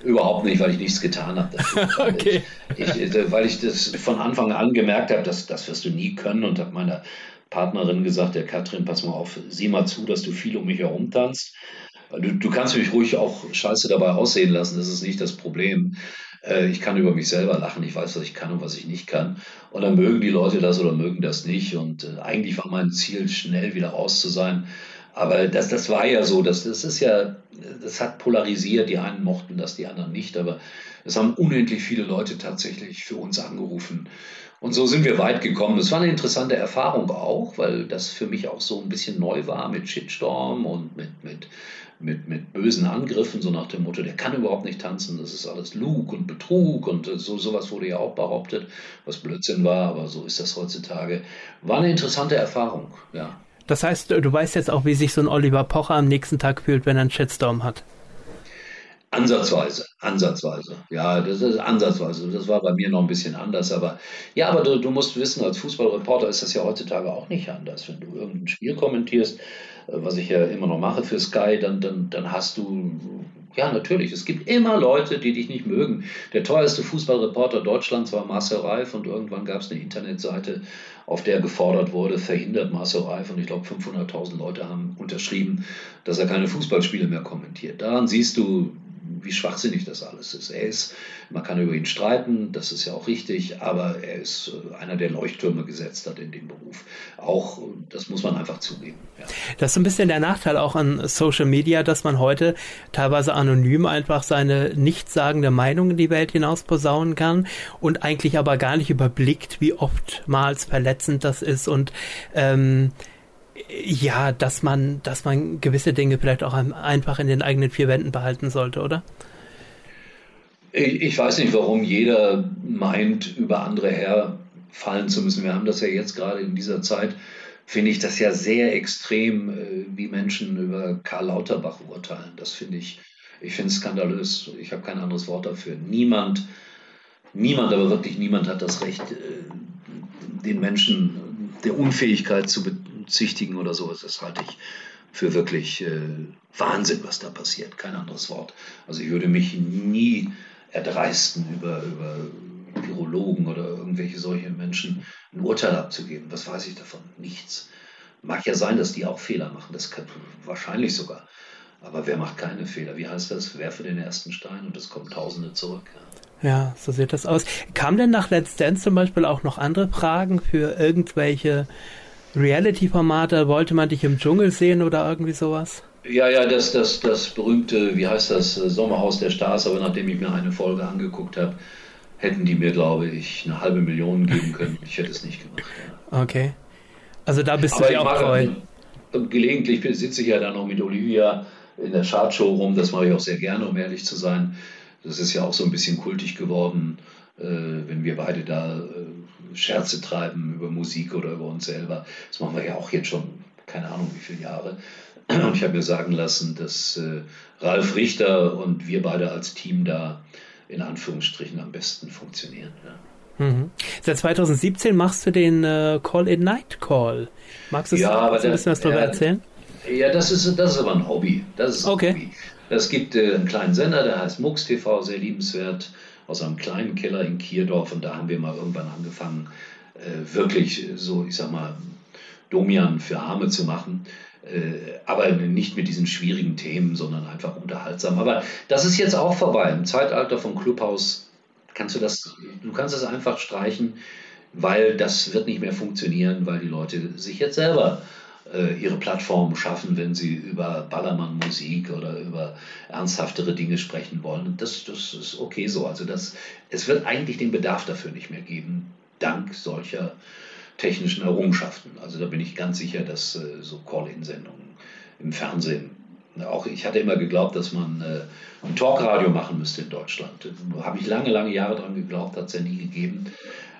Überhaupt nicht, weil ich nichts getan habe. Okay. Ich, ich, weil ich das von Anfang an gemerkt habe, das, das wirst du nie können und habe meiner Partnerin gesagt, der Katrin, pass mal auf, sieh mal zu, dass du viel um mich herum tanzt. Du, du kannst mich ruhig auch scheiße dabei aussehen lassen, das ist nicht das Problem. Äh, ich kann über mich selber lachen, ich weiß, was ich kann und was ich nicht kann. Und dann mögen die Leute das oder mögen das nicht. Und äh, eigentlich war mein Ziel, schnell wieder raus zu sein. Aber das, das war ja so, das, das ist ja, das hat polarisiert, die einen mochten das, die anderen nicht. Aber es haben unendlich viele Leute tatsächlich für uns angerufen. Und so sind wir weit gekommen. Es war eine interessante Erfahrung auch, weil das für mich auch so ein bisschen neu war mit Shitstorm und mit, mit, mit, mit bösen Angriffen, so nach dem Motto, der kann überhaupt nicht tanzen, das ist alles Lug und Betrug und so, sowas wurde ja auch behauptet, was Blödsinn war, aber so ist das heutzutage. War eine interessante Erfahrung, ja. Das heißt, du weißt jetzt auch, wie sich so ein Oliver Pocher am nächsten Tag fühlt, wenn er einen Shitstorm hat? Ansatzweise, ansatzweise. Ja, das ist ansatzweise. Das war bei mir noch ein bisschen anders. Aber ja, aber du, du musst wissen, als Fußballreporter ist das ja heutzutage auch nicht anders. Wenn du irgendein Spiel kommentierst, was ich ja immer noch mache für Sky, dann, dann, dann hast du Ja, natürlich. Es gibt immer Leute, die dich nicht mögen. Der teuerste Fußballreporter Deutschlands war Marcel Reif und irgendwann gab es eine Internetseite, auf der gefordert wurde, verhindert Marcel Reif, und ich glaube fünfhunderttausend Leute haben unterschrieben, dass er keine Fußballspiele mehr kommentiert. Daran siehst du, wie schwachsinnig das alles ist. Er ist, man kann über ihn streiten, das ist ja auch richtig, aber er ist einer, der Leuchttürme gesetzt hat in dem Beruf. Auch, das muss man einfach zugeben. Ja. Das ist so ein bisschen der Nachteil auch an Social Media, dass man heute teilweise anonym einfach seine nichtssagende Meinung in die Welt hinaus posaunen kann und eigentlich aber gar nicht überblickt, wie oftmals verletzend das ist und ähm, ja, dass man, dass man gewisse Dinge vielleicht auch einfach in den eigenen vier Wänden behalten sollte, oder? Ich, ich weiß nicht, warum jeder meint, über andere herfallen zu müssen. Wir haben das ja jetzt gerade in dieser Zeit, finde ich das ja sehr extrem, wie Menschen über Karl Lauterbach urteilen. Das finde ich, ich finde es skandalös. Ich habe kein anderes Wort dafür. Niemand, niemand, aber wirklich niemand hat das Recht, den Menschen der Unfähigkeit zu betrachten. Züchtigen oder so, das halte ich für wirklich äh, Wahnsinn, was da passiert. Kein anderes Wort. Also ich würde mich nie erdreisten, über, über Virologen oder irgendwelche solche Menschen ein Urteil abzugeben. Was weiß ich davon? Nichts. Mag ja sein, dass die auch Fehler machen. Das kann, wahrscheinlich sogar. Aber wer macht keine Fehler? Wie heißt das? Werfe den ersten Stein und es kommen Tausende zurück. Ja. Ja, so sieht das aus. Kamen denn nach Let's Dance zum Beispiel auch noch andere Fragen für irgendwelche Reality-Formate? Wollte man dich im Dschungel sehen oder irgendwie sowas? Ja, ja, das, das, das berühmte, wie heißt das, Sommerhaus der Stars, aber nachdem ich mir eine Folge angeguckt habe, hätten die mir, glaube ich, eine halbe Million geben können. Ich hätte es nicht gemacht. Ja. Okay. Also da bist aber du ja auch treu. Gelegentlich sitze ich ja dann noch mit Olivia in der Chartshow rum, das mache ich auch sehr gerne, um ehrlich zu sein. Das ist ja auch so ein bisschen kultig geworden, wenn wir beide da Scherze treiben über Musik oder über uns selber. Das machen wir ja auch jetzt schon, keine Ahnung wie viele Jahre. Und ich habe mir sagen lassen, dass äh, Ralf Richter und wir beide als Team da in Anführungsstrichen am besten funktionieren. Ja. Mhm. Seit zwanzig siebzehn machst du den äh, Call-in-Night-Call. Magst du ja, aber ein bisschen was darüber ja, erzählen? Ja, das ist, das ist aber ein Hobby. Das ist ein okay. Hobby. Es gibt äh, einen kleinen Sender, der heißt Mux T V, sehr liebenswert, aus einem kleinen Keller in Kierdorf, und da haben wir mal irgendwann angefangen, äh, wirklich so, ich sag mal, Domian für Arme zu machen, äh, aber nicht mit diesen schwierigen Themen, sondern einfach unterhaltsam. Aber das ist jetzt auch vorbei. Im Zeitalter von Clubhouse kannst du das, du kannst das einfach streichen, weil das wird nicht mehr funktionieren, weil die Leute sich jetzt selber ihre Plattformen schaffen, wenn sie über Ballermann-Musik oder über ernsthaftere Dinge sprechen wollen. Und das, das ist okay so. Also das, es wird eigentlich den Bedarf dafür nicht mehr geben, dank solcher technischen Errungenschaften. Also da bin ich ganz sicher, dass äh, so Call-in-Sendungen im Fernsehen, auch ich hatte immer geglaubt, dass man äh, ein Talkradio machen müsste in Deutschland. Da habe ich lange, lange Jahre dran geglaubt, hat es ja nie gegeben.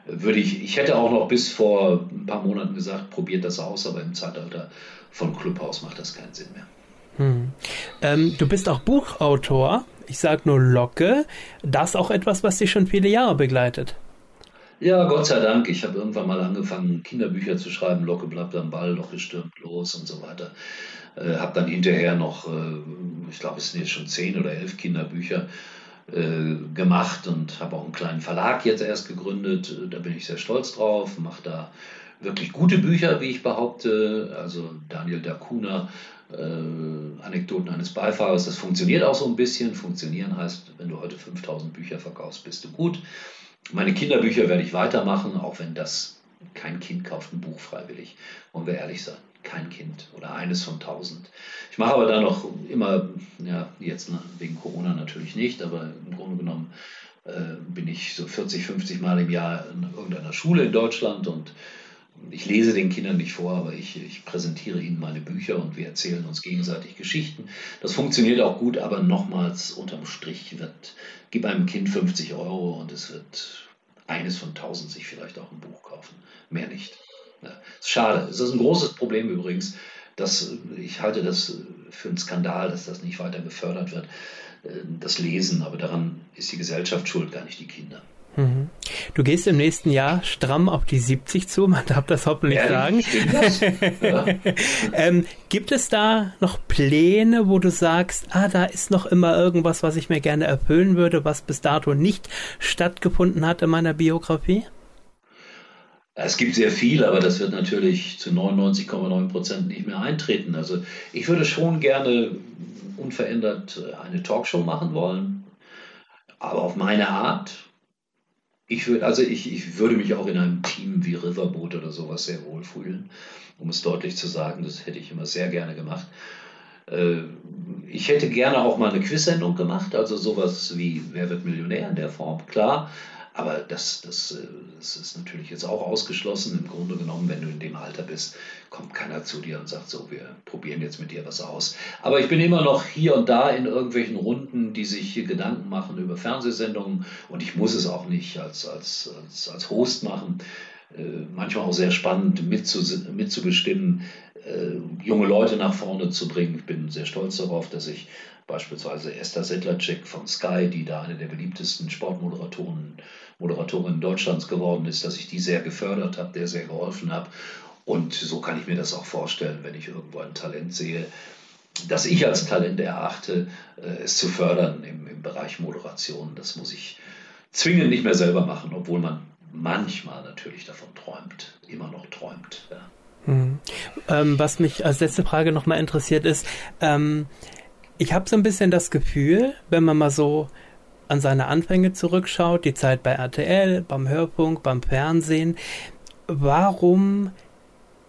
Würde ich, ich hätte auch noch bis vor ein paar Monaten gesagt, probiert das aus, aber im Zeitalter von Clubhouse macht das keinen Sinn mehr. Hm. Ähm, du bist auch Buchautor, ich sage nur Locke, das auch etwas, was dich schon viele Jahre begleitet. Ja, Gott sei Dank, ich habe irgendwann mal angefangen, Kinderbücher zu schreiben, Locke bleibt am Ball, Locke stürmt los und so weiter. Äh, habe dann hinterher noch, äh, ich glaube es sind jetzt schon zehn oder elf Kinderbücher gemacht und habe auch einen kleinen Verlag jetzt erst gegründet. Da bin ich sehr stolz drauf, mache da wirklich gute Bücher, wie ich behaupte. Also Daniel D'Acuna, äh, Anekdoten eines Beifahrers, das funktioniert auch so ein bisschen. Funktionieren heißt, wenn du heute fünftausend Bücher verkaufst, bist du gut. Meine Kinderbücher werde ich weitermachen, auch wenn das kein Kind kauft ein Buch freiwillig. Wollen wir ehrlich sein. Kein Kind oder eines von tausend. Ich mache aber da noch immer, ja, jetzt wegen Corona natürlich nicht, aber im Grunde genommen äh, bin ich so vierzig, fünfzig Mal im Jahr in irgendeiner Schule in Deutschland und ich lese den Kindern nicht vor, aber ich, ich präsentiere ihnen meine Bücher und wir erzählen uns gegenseitig Geschichten. Das funktioniert auch gut, aber nochmals unterm Strich wird, gib einem Kind fünfzig Euro und es wird eines von tausend sich vielleicht auch ein Buch kaufen. Mehr nicht. Ja, ist schade. Es ist ein großes Problem übrigens, dass ich halte das für einen Skandal, dass das nicht weiter gefördert wird, das Lesen. Aber daran ist die Gesellschaft schuld, gar nicht die Kinder. Mhm. Du gehst im nächsten Jahr stramm auf die siebzig zu, man darf das hoffentlich ja, sagen. Das. Ja. ähm, gibt es da noch Pläne, wo du sagst, ah, da ist noch immer irgendwas, was ich mir gerne erfüllen würde, was bis dato nicht stattgefunden hat in meiner Biografie? Es gibt sehr viel, aber das wird natürlich zu neunundneunzig Komma neun Prozent nicht mehr eintreten. Also ich würde schon gerne unverändert eine Talkshow machen wollen, aber auf meine Art. Ich würde, also ich, ich würde mich auch in einem Team wie Riverboat oder sowas sehr wohlfühlen, um es deutlich zu sagen, das hätte ich immer sehr gerne gemacht. Ich hätte gerne auch mal eine Quiz-Sendung gemacht, also sowas wie Wer wird Millionär in der Form, klar. Aber das, das, das ist natürlich jetzt auch ausgeschlossen. Im Grunde genommen, wenn du in dem Alter bist, kommt keiner zu dir und sagt so, wir probieren jetzt mit dir was aus. Aber ich bin immer noch hier und da in irgendwelchen Runden, die sich hier Gedanken machen über Fernsehsendungen. Und ich muss es auch nicht als, als, als, als Host machen. Äh, manchmal auch sehr spannend mitzu, mitzubestimmen, äh, junge Leute nach vorne zu bringen. Ich bin sehr stolz darauf, dass ich beispielsweise Esther Sedlacek von Sky, die da eine der beliebtesten Sportmoderatoren Moderatorin Deutschlands geworden ist, dass ich die sehr gefördert habe, der sehr geholfen habe. Und so kann ich mir das auch vorstellen, wenn ich irgendwo ein Talent sehe, das ich als Talent erachte, äh, es zu fördern im, im Bereich Moderation. Das muss ich zwingend nicht mehr selber machen, obwohl man manchmal natürlich davon träumt, immer noch träumt. Ja. Hm. Ähm, was mich als letzte Frage nochmal interessiert ist, ähm, ich habe so ein bisschen das Gefühl, wenn man mal so an seine Anfänge zurückschaut, die Zeit bei R T L, beim Hörfunk, beim Fernsehen, warum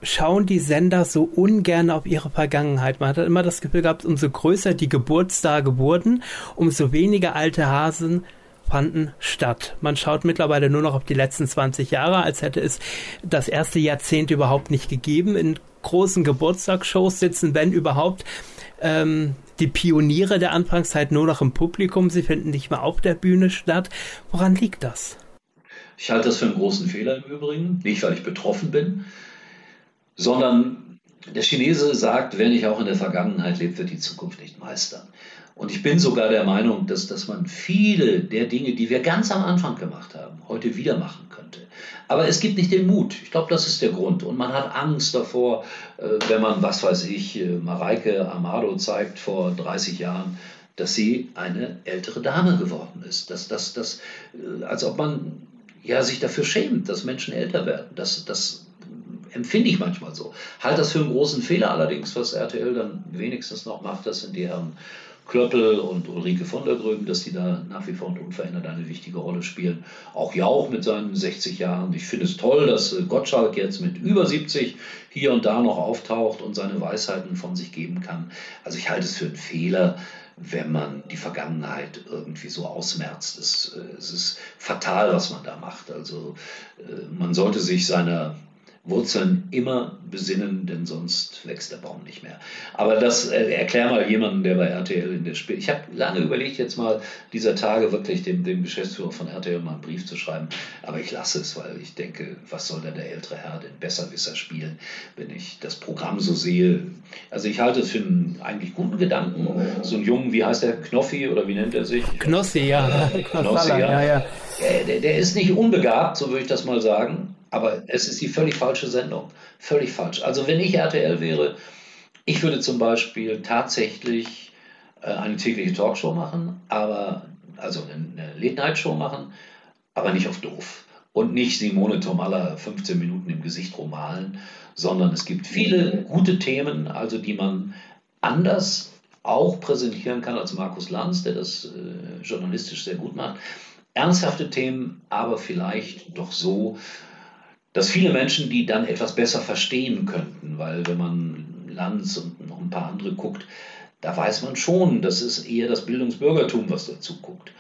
schauen die Sender so ungern auf ihre Vergangenheit? Man hat immer das Gefühl gehabt, umso größer die Geburtstage wurden, umso weniger alte Hasen fanden statt. Man schaut mittlerweile nur noch auf die letzten zwanzig Jahre, als hätte es das erste Jahrzehnt überhaupt nicht gegeben. In großen Geburtstagsshows sitzen, wenn überhaupt, ähm, die Pioniere der Anfangszeit nur noch im Publikum. Sie finden nicht mehr auf der Bühne statt. Woran liegt das? Ich halte das für einen großen Fehler im Übrigen. Nicht, weil ich betroffen bin, sondern der Chinese sagt, wer nicht auch in der Vergangenheit lebt, wird die Zukunft nicht meistern. Und ich bin sogar der Meinung, dass, dass man viele der Dinge, die wir ganz am Anfang gemacht haben, heute wieder machen könnte. Aber es gibt nicht den Mut. Ich glaube, das ist der Grund. Und man hat Angst davor, wenn man, was weiß ich, Mareike Amado zeigt vor dreißig Jahren, dass sie eine ältere Dame geworden ist. Das, das, das, als ob man ja, sich dafür schämt, dass Menschen älter werden. Das, das empfinde ich manchmal so. Halte das für einen großen Fehler allerdings, was R T L dann wenigstens noch macht, das sind die Herren Klöppel und Ulrike von der Gröben, dass die da nach wie vor und unverändert eine wichtige Rolle spielen. Auch Jauch mit seinen sechzig Jahren. Ich finde es toll, dass Gottschalk jetzt mit über siebzig hier und da noch auftaucht und seine Weisheiten von sich geben kann. Also ich halte es für einen Fehler, wenn man die Vergangenheit irgendwie so ausmerzt. Es, es ist fatal, was man da macht. Also man sollte sich seiner Wurzeln immer besinnen, denn sonst wächst der Baum nicht mehr. Aber das äh, erklär mal jemanden, der bei R T L in der Spitze. Ich habe lange überlegt, jetzt mal dieser Tage wirklich dem, dem Geschäftsführer von R T L mal einen Brief zu schreiben, aber ich lasse es, weil ich denke, was soll denn der ältere Herr denn Besserwisser spielen, wenn ich das Programm so sehe. Also ich halte es für einen eigentlich guten Gedanken. So einen Jungen, wie heißt der, Knoffi oder wie nennt er sich? Knossi, ja. Äh, Knossi, ja. ja, ja. Der, der, der ist nicht unbegabt, so würde ich das mal sagen. Aber es ist die völlig falsche Sendung. Völlig falsch. Also wenn ich R T L wäre, ich würde zum Beispiel tatsächlich eine tägliche Talkshow machen, aber also eine Late-Night-Show machen, aber nicht auf doof. Und nicht Simone Tomalla fünfzehn Minuten im Gesicht rummalen, sondern es gibt viele gute Themen, also die man anders auch präsentieren kann als Markus Lanz, der das äh, journalistisch sehr gut macht. Ernsthafte Themen, aber vielleicht doch so, dass viele Menschen die dann etwas besser verstehen könnten, weil wenn man Lanz und noch ein paar andere guckt, da weiß man schon, das ist eher das Bildungsbürgertum, was dazu guckt.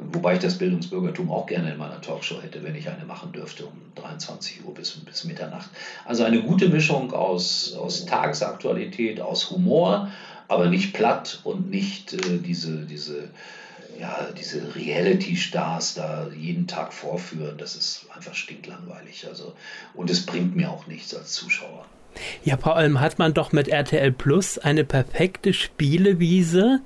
Wobei ich das Bildungsbürgertum auch gerne in meiner Talkshow hätte, wenn ich eine machen dürfte, um dreiundzwanzig Uhr bis, bis Mitternacht. Also eine gute Mischung aus, aus Tagesaktualität, aus Humor, aber nicht platt und nicht äh, diese... diese ja, diese Reality-Stars da jeden Tag vorführen, das ist einfach stinklangweilig. Also, und es bringt mir auch nichts als Zuschauer. Ja, vor allem hat man doch mit R T L Plus eine perfekte Spielewiese,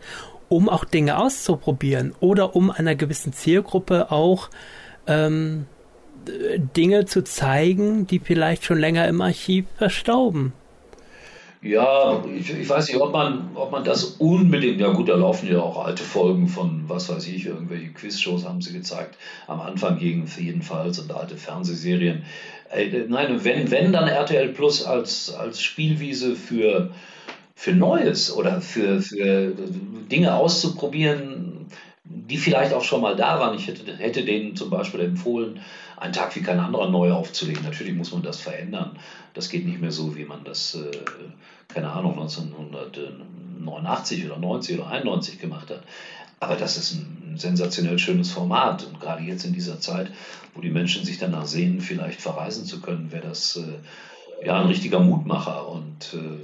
um auch Dinge auszuprobieren oder um einer gewissen Zielgruppe auch ähm, Dinge zu zeigen, die vielleicht schon länger im Archiv verstauben. Ja, ich, ich weiß nicht, ob man, ob man das unbedingt, ja gut, da laufen ja auch alte Folgen von, was weiß ich, irgendwelche Quizshows haben sie gezeigt, am Anfang jedenfalls, und alte Fernsehserien. Nein, wenn, wenn dann R T L Plus als, als Spielwiese für, für Neues oder für, für Dinge auszuprobieren, die vielleicht auch schon mal da waren. Ich hätte, hätte denen zum Beispiel empfohlen, einen Tag wie kein anderer neu aufzulegen. Natürlich muss man das verändern. Das geht nicht mehr so, wie man das, äh, keine Ahnung, neunzehnhundertneunundachtzig oder neunzig oder einundneunzig gemacht hat. Aber das ist ein sensationell schönes Format. Und gerade jetzt in dieser Zeit, wo die Menschen sich danach sehnen, vielleicht verreisen zu können, wäre das äh, ja ein richtiger Mutmacher. Und äh,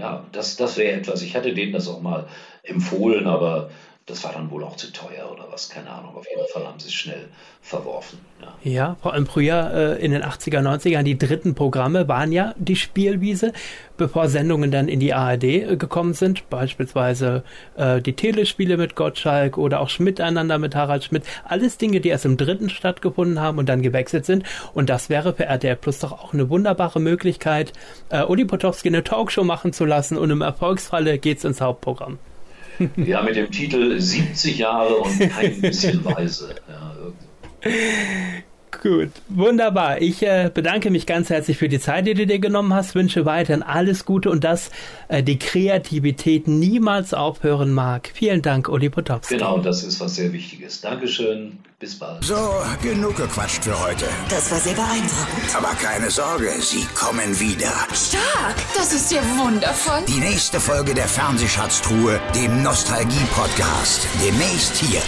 ja, das, das wäre etwas. Ich hatte denen das auch mal empfohlen, aber das war dann wohl auch zu teuer oder was, keine Ahnung. Auf jeden Fall haben sie es schnell verworfen. Ja, ja, vor allem früher äh, in den achtziger, neunziger Jahren, die dritten Programme waren ja die Spielwiese, bevor Sendungen dann in die A R D äh, gekommen sind. Beispielsweise äh, die Telespiele mit Gottschalk oder auch Miteinander mit Harald Schmidt. Alles Dinge, die erst im dritten stattgefunden haben und dann gewechselt sind. Und das wäre für R T L Plus doch auch eine wunderbare Möglichkeit, äh, Uli Potofski eine Talkshow machen zu lassen. Und im Erfolgsfalle geht's ins Hauptprogramm. Ja, mit dem Titel siebzig Jahre und kein bisschen weise. Ja, gut, wunderbar. Ich äh, bedanke mich ganz herzlich für die Zeit, die du dir genommen hast. Wünsche weiterhin alles Gute und dass äh, die Kreativität niemals aufhören mag. Vielen Dank, Uli Potofski. Genau, das ist was sehr Wichtiges. Dankeschön, bis bald. So, genug gequatscht für heute. Das war sehr beeindruckend. Aber keine Sorge, sie kommen wieder. Stark, das ist ja wundervoll. Die nächste Folge der Fernsehschatztruhe, dem Nostalgie-Podcast, demnächst hier.